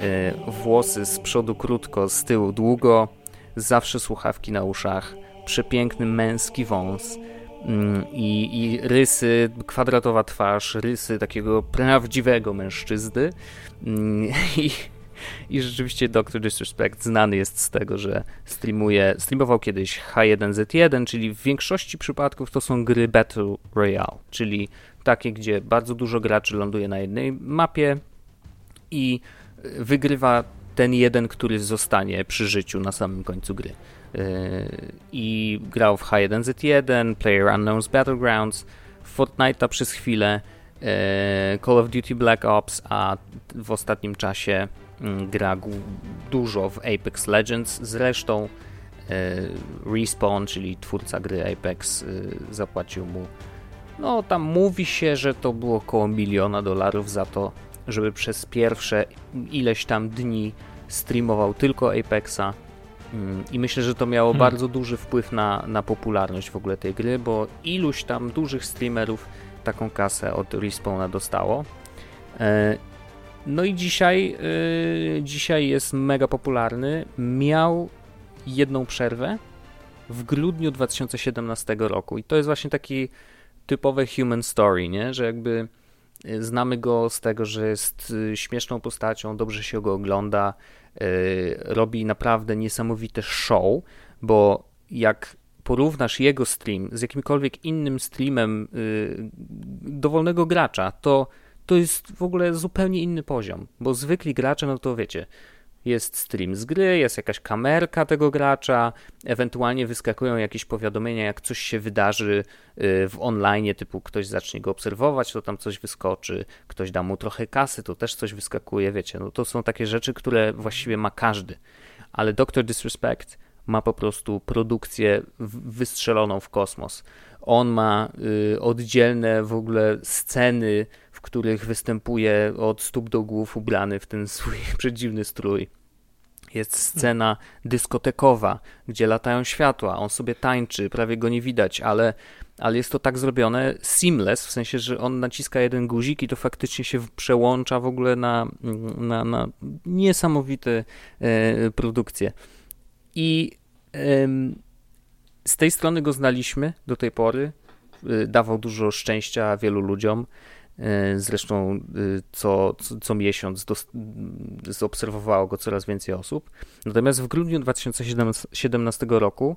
e, włosy z przodu krótko, z tyłu długo, zawsze słuchawki na uszach, przepiękny męski wąs. I, i rysy, kwadratowa twarz, rysy takiego prawdziwego mężczyzny i, I rzeczywiście doktor Disrespect znany jest z tego, że streamuje, streamował kiedyś H jeden Z jeden, czyli w większości przypadków to są gry Battle Royale, czyli takie, gdzie bardzo dużo graczy ląduje na jednej mapie i wygrywa ten jeden, który zostanie przy życiu na samym końcu gry. I grał w H jeden Z jeden, PlayerUnknown's Battlegrounds, Fortnite'a przez chwilę, Call of Duty Black Ops, a w ostatnim czasie gra dużo w Apex Legends. Zresztą Respawn, czyli twórca gry Apex, zapłacił mu, no tam mówi się, że to było około miliona dolarów za to, żeby przez pierwsze ileś tam dni streamował tylko Apexa. I myślę, że to miało hmm. bardzo duży wpływ na, na popularność w ogóle tej gry, bo iluś tam dużych streamerów taką kasę od Respawna dostało. No i dzisiaj, dzisiaj jest mega popularny. Miał jedną przerwę w grudniu dwa tysiące siedemnastego roku i to jest właśnie taki typowe human story, nie? Że jakby znamy go z tego, że jest śmieszną postacią, dobrze się go ogląda, robi naprawdę niesamowite show, bo jak porównasz jego stream z jakimkolwiek innym streamem dowolnego gracza, to to jest w ogóle zupełnie inny poziom, bo zwykli gracze, no to wiecie, jest stream z gry, jest jakaś kamerka tego gracza, ewentualnie wyskakują jakieś powiadomienia, jak coś się wydarzy w online, typu ktoś zacznie go obserwować, to tam coś wyskoczy, ktoś da mu trochę kasy, to też coś wyskakuje, wiecie, no to są takie rzeczy, które właściwie ma każdy, ale doktor Disrespect ma po prostu produkcję wystrzeloną w kosmos. On ma y, oddzielne w ogóle sceny, w których występuje od stóp do głów ubrany w ten swój przedziwny strój. Jest scena dyskotekowa, gdzie latają światła, on sobie tańczy, prawie go nie widać, ale, ale jest to tak zrobione seamless, w sensie, że on naciska jeden guzik i to faktycznie się przełącza w ogóle na, na, na niesamowite y, produkcje. I ym, z tej strony go znaliśmy do tej pory, y, dawał dużo szczęścia wielu ludziom, y, zresztą y, co, co, co miesiąc dos, y, zaobserwowało go coraz więcej osób, natomiast w grudniu dwa tysiące siedemnastego roku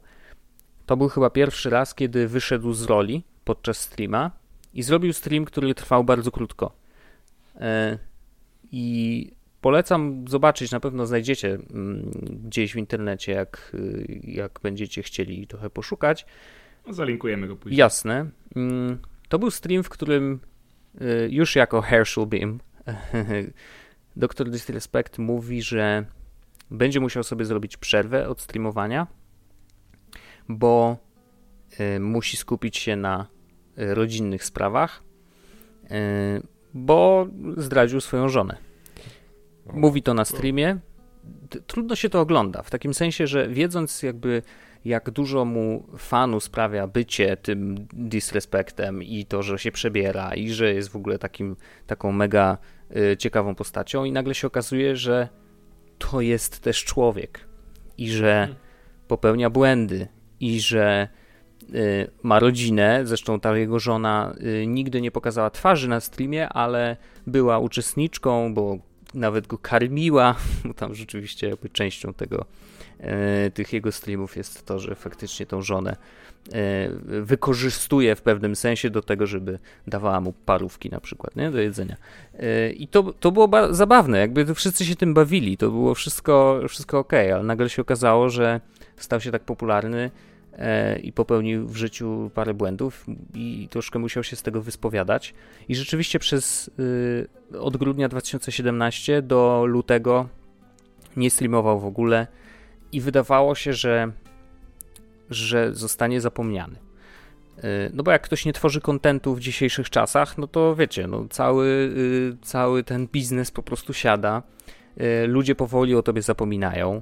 to był chyba pierwszy raz, kiedy wyszedł z roli podczas streama i zrobił stream, który trwał bardzo krótko y, i polecam zobaczyć, na pewno znajdziecie gdzieś w internecie, jak, jak będziecie chcieli trochę poszukać. Zalinkujemy go później. Jasne. To był stream, w którym już jako Herschel Beam doktor Disrespect mówi, że będzie musiał sobie zrobić przerwę od streamowania, bo musi skupić się na rodzinnych sprawach, bo zdradził swoją żonę. Mówi to na streamie. Trudno się to ogląda, w takim sensie, że wiedząc jakby jak dużo mu fanu sprawia bycie tym Disrespectem i to, że się przebiera i że jest w ogóle takim, taką mega y, ciekawą postacią i nagle się okazuje, że to jest też człowiek i że popełnia błędy i że y, ma rodzinę, zresztą ta jego żona y, nigdy nie pokazała twarzy na streamie, ale była uczestniczką, bo nawet go karmiła, bo tam rzeczywiście jakby częścią tego, e, tych jego streamów jest to, że faktycznie tą żonę e, wykorzystuje w pewnym sensie do tego, żeby dawała mu parówki na przykład, nie, do jedzenia. E, I to, to było ba- zabawne, jakby to wszyscy się tym bawili, to było wszystko, wszystko okej, okay, ale nagle się okazało, że stał się tak popularny e, i popełnił w życiu parę błędów i troszkę musiał się z tego wyspowiadać. I rzeczywiście przez... E, od grudnia dwa tysiące siedemnastego do lutego nie streamował w ogóle i wydawało się, że, że zostanie zapomniany. No bo jak ktoś nie tworzy kontentu w dzisiejszych czasach, no to wiecie, no cały, cały ten biznes po prostu siada, ludzie powoli o tobie zapominają.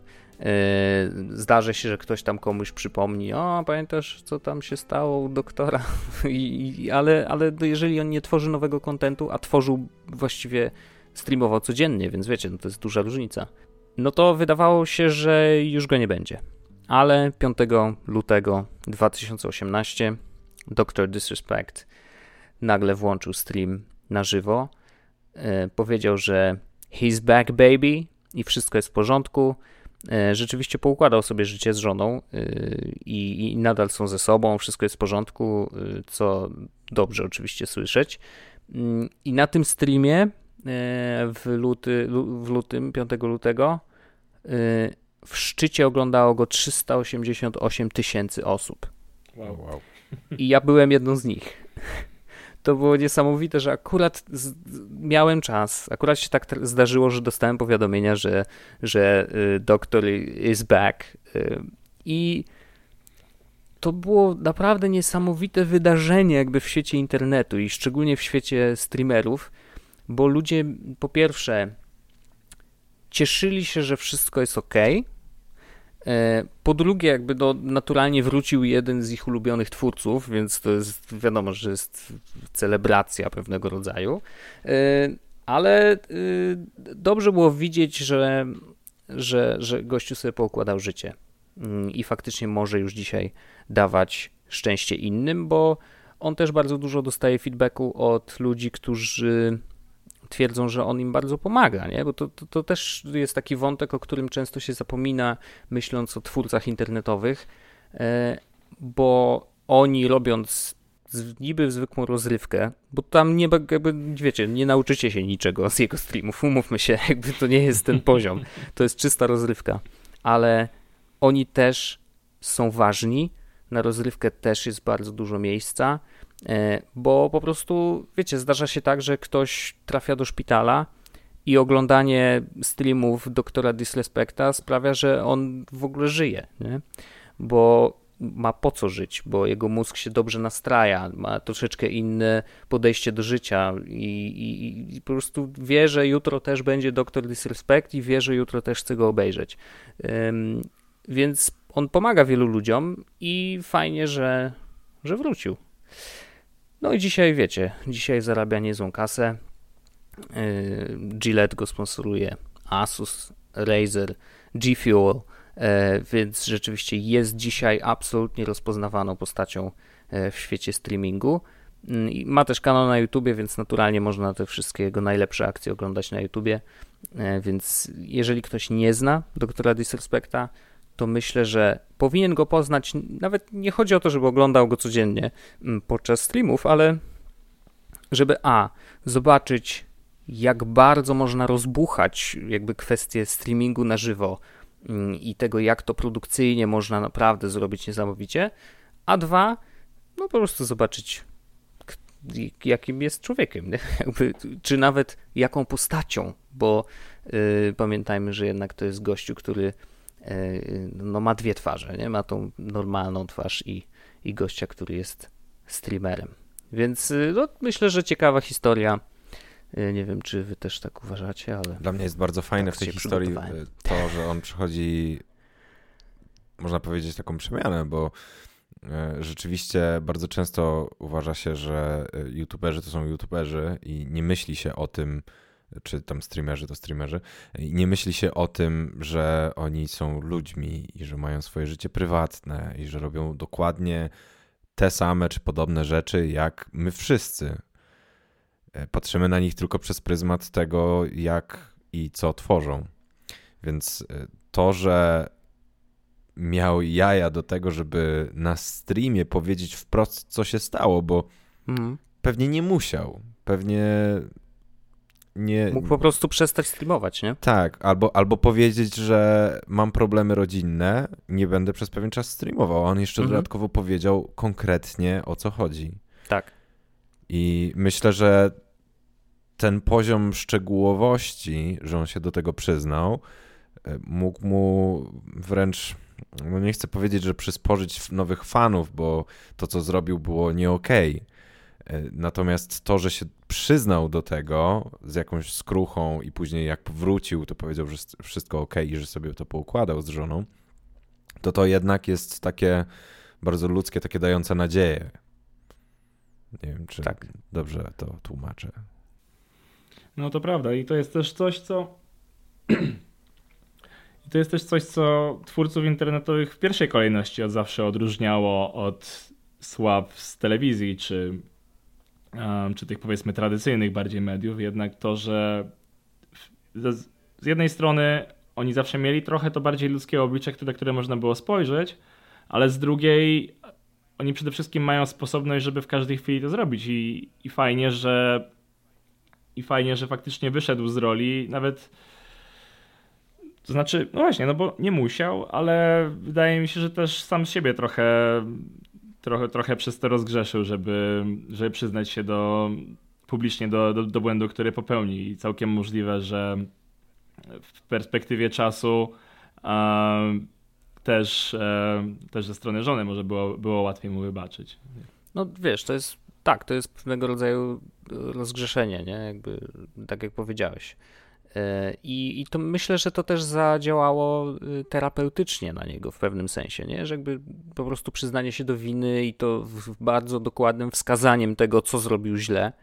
Zdarzy się, że ktoś tam komuś przypomni, o pamiętasz co tam się stało u doktora, I, i, ale, ale jeżeli on nie tworzy nowego kontentu, a tworzył właściwie, streamował codziennie, więc wiecie, no to jest duża różnica, no to wydawało się, że już go nie będzie, ale piątego lutego dwa tysiące osiemnastego doktor Disrespect nagle włączył stream na żywo, e, powiedział, że he's back baby i wszystko jest w porządku. Rzeczywiście poukładał sobie życie z żoną i, i nadal są ze sobą, wszystko jest w porządku, co dobrze oczywiście słyszeć. I na tym streamie w, luty, w lutym, piątego lutego, w szczycie oglądało go trzysta osiemdziesiąt osiem tysięcy osób. Wow, wow. I ja byłem jedną z nich. To było niesamowite, że akurat z, miałem czas, akurat się tak t- zdarzyło, że dostałem powiadomienia, że, że y, doktor is back. Y, I to było naprawdę niesamowite wydarzenie jakby w świecie internetu i szczególnie w świecie streamerów, bo ludzie po pierwsze cieszyli się, że wszystko jest okej, okay. Po drugie, jakby do, naturalnie wrócił jeden z ich ulubionych twórców, więc to jest wiadomo, że jest celebracja pewnego rodzaju, ale dobrze było widzieć, że, że, że gościu sobie poukładał życie i faktycznie może już dzisiaj dawać szczęście innym, bo on też bardzo dużo dostaje feedbacku od ludzi, którzy twierdzą, że on im bardzo pomaga, nie? Bo to, to, to też jest taki wątek, o którym często się zapomina, myśląc o twórcach internetowych, bo oni robiąc niby zwykłą rozrywkę, bo tam nie, jakby, wiecie, nie nauczycie się niczego z jego streamów, umówmy się, jakby to nie jest ten poziom, to jest czysta rozrywka, ale oni też są ważni, na rozrywkę też jest bardzo dużo miejsca, bo po prostu, wiecie, zdarza się tak, że ktoś trafia do szpitala i oglądanie streamów doktora Disrespecta sprawia, że on w ogóle żyje, nie? Bo ma po co żyć, bo jego mózg się dobrze nastraja, ma troszeczkę inne podejście do życia i, i, i po prostu wie, że jutro też będzie doktor Disrespect i wie, że jutro też chce go obejrzeć. Ym, więc on pomaga wielu ludziom i fajnie, że, że wrócił. No i dzisiaj, wiecie, dzisiaj zarabia niezłą kasę, yy, Gillette go sponsoruje, Asus, Razer, G Fuel, yy, więc rzeczywiście jest dzisiaj absolutnie rozpoznawaną postacią yy, w świecie streamingu. Yy, ma też kanał na YouTubie, więc naturalnie można te wszystkie jego najlepsze akcje oglądać na YouTubie, yy, więc jeżeli ktoś nie zna doktora Disrespecta, to myślę, że powinien go poznać. Nawet nie chodzi o to, żeby oglądał go codziennie podczas streamów, ale żeby a, zobaczyć, jak bardzo można rozbuchać jakby kwestię streamingu na żywo i tego, jak to produkcyjnie można naprawdę zrobić niesamowicie, a dwa, no po prostu zobaczyć, jakim jest człowiekiem, nie? Jakby, czy nawet jaką postacią, bo yy, pamiętajmy, że jednak to jest gościu, który no ma dwie twarze, nie? Ma tą normalną twarz i, i gościa, który jest streamerem. Więc no, myślę, że ciekawa historia. Nie wiem, czy wy też tak uważacie, ale... Dla mnie jest bardzo fajne tak w tej historii to, że on przechodzi, można powiedzieć, taką przemianę, bo rzeczywiście bardzo często uważa się, że youtuberzy to są youtuberzy i nie myśli się o tym, czy tam streamerzy to streamerzy, nie myśli się o tym, że oni są ludźmi i że mają swoje życie prywatne i że robią dokładnie te same czy podobne rzeczy jak my wszyscy. Patrzymy na nich tylko przez pryzmat tego, jak i co tworzą. Więc to, że miał jaja do tego, żeby na streamie powiedzieć wprost, co się stało, bo mm. pewnie nie musiał, pewnie... Nie, mógł po prostu przestać streamować, nie? Tak, albo, albo powiedzieć, że mam problemy rodzinne, nie będę przez pewien czas streamował, a on jeszcze mhm. dodatkowo powiedział konkretnie, o co chodzi. Tak. I myślę, że ten poziom szczegółowości, że on się do tego przyznał, mógł mu wręcz, no nie chcę powiedzieć, że przysporzyć nowych fanów, bo to, co zrobił, było nie okej. Okay. Natomiast to, że się przyznał do tego z jakąś skruchą i później jak wrócił, to powiedział, że wszystko okej i że sobie to poukładał z żoną, to to jednak jest takie bardzo ludzkie, takie dające nadzieję. Nie wiem, czy tak dobrze to tłumaczę. No to prawda i to jest też coś, co... I to jest też coś, co twórców internetowych w pierwszej kolejności od zawsze odróżniało od... słab z telewizji, czy, um, czy tych powiedzmy tradycyjnych bardziej mediów, jednak to, że z jednej strony oni zawsze mieli trochę to bardziej ludzkie oblicze, na które można było spojrzeć, ale z drugiej oni przede wszystkim mają sposobność, żeby w każdej chwili to zrobić i, i fajnie, że i fajnie, że faktycznie wyszedł z roli, nawet to znaczy, no właśnie, no bo nie musiał, ale wydaje mi się, że też sam z siebie trochę trochę, trochę przez to rozgrzeszył, żeby, żeby przyznać się do publicznie do, do, do błędu, który popełni i całkiem możliwe, że w perspektywie czasu e, też, e, też ze strony żony może było, było łatwiej mu wybaczyć. No wiesz, to jest tak, to jest pewnego rodzaju rozgrzeszenie, nie? Jakby, tak jak powiedziałeś. I, I to myślę, że to też zadziałało terapeutycznie na niego w pewnym sensie, nie? Że jakby po prostu przyznanie się do winy i to w bardzo dokładnym wskazaniem tego, co zrobił źle,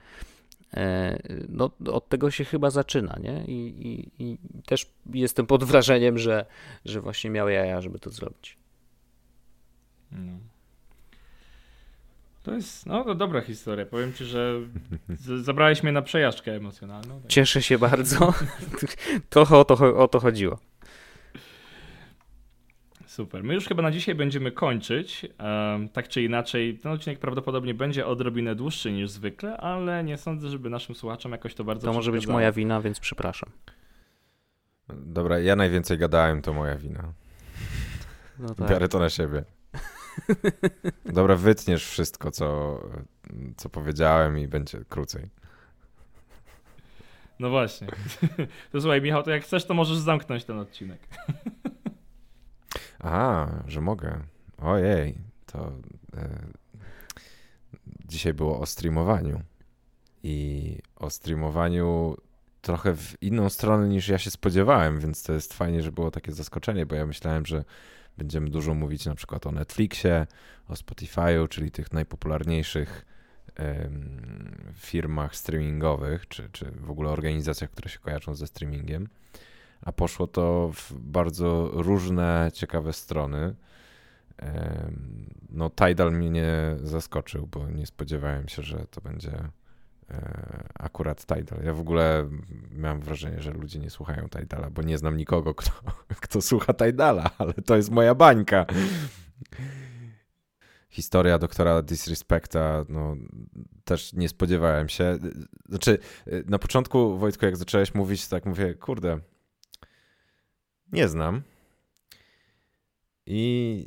no od tego się chyba zaczyna, nie? I, i, i też jestem pod wrażeniem, że, że właśnie miał jaja, żeby to zrobić. No. To jest, no to dobra historia. Powiem ci, że z, zabrałeś mnie na przejażdżkę emocjonalną. Tak. Cieszę się bardzo. To o, to o to chodziło. Super. My już chyba na dzisiaj będziemy kończyć. Um, tak czy inaczej, ten odcinek prawdopodobnie będzie odrobinę dłuższy niż zwykle, ale nie sądzę, żeby naszym słuchaczom jakoś to bardzo... To może być moja wina, więc przepraszam. Dobra, ja najwięcej gadałem, to moja wina. No tak. Biorę to na siebie. Dobra, wytniesz wszystko, co, co powiedziałem i będzie krócej. No właśnie. To słuchaj, Michał, to jak chcesz, to możesz zamknąć ten odcinek. A, że mogę. Ojej, to e, dzisiaj było o streamowaniu. I o streamowaniu trochę w inną stronę niż ja się spodziewałem, więc to jest fajnie, że było takie zaskoczenie, bo ja myślałem, że będziemy dużo mówić na przykład o Netflixie, o Spotify'u, czyli tych najpopularniejszych ym, firmach streamingowych, czy, czy w ogóle organizacjach, które się kojarzą ze streamingiem. A poszło to w bardzo różne, ciekawe strony. Ym, no Tidal mnie nie zaskoczył, bo nie spodziewałem się, że to będzie yy, akurat Tidal. Ja w ogóle miałem wrażenie, że ludzie nie słuchają Tidala, bo nie znam nikogo, kto... kto słucha Tidala, ale to jest moja bańka. Historia doktora Disrespecta, no też nie spodziewałem się. Znaczy, na początku, Wojtku, jak zacząłeś mówić, tak mówię, kurde, nie znam i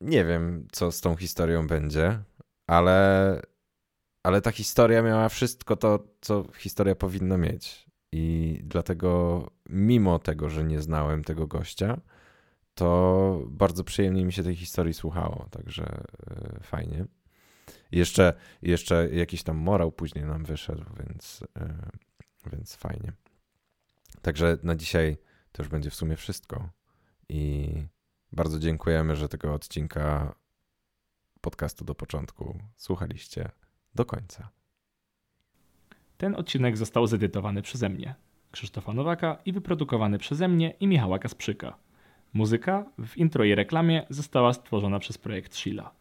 nie wiem, co z tą historią będzie, ale, ale ta historia miała wszystko to, co historia powinna mieć. I dlatego, mimo tego, że nie znałem tego gościa, to bardzo przyjemnie mi się tej historii słuchało, także fajnie. Jeszcze, jeszcze jakiś tam morał później nam wyszedł, więc, więc fajnie. Także na dzisiaj to już będzie w sumie wszystko. I bardzo dziękujemy, że tego odcinka podcastu do początku słuchaliście do końca. Ten odcinek został zedytowany przeze mnie, Krzysztofa Nowaka, i wyprodukowany przeze mnie i Michała Kasprzyka. Muzyka w intro i reklamie została stworzona przez projekt Shila.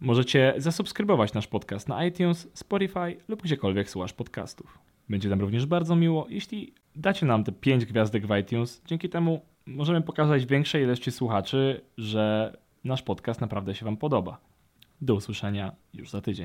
Możecie zasubskrybować nasz podcast na iTunes, Spotify lub gdziekolwiek słuchasz podcastów. Będzie nam również bardzo miło, jeśli dacie nam te pięć gwiazdek w iTunes. Dzięki temu możemy pokazać większej ilości słuchaczy, że nasz podcast naprawdę się wam podoba. Do usłyszenia już za tydzień.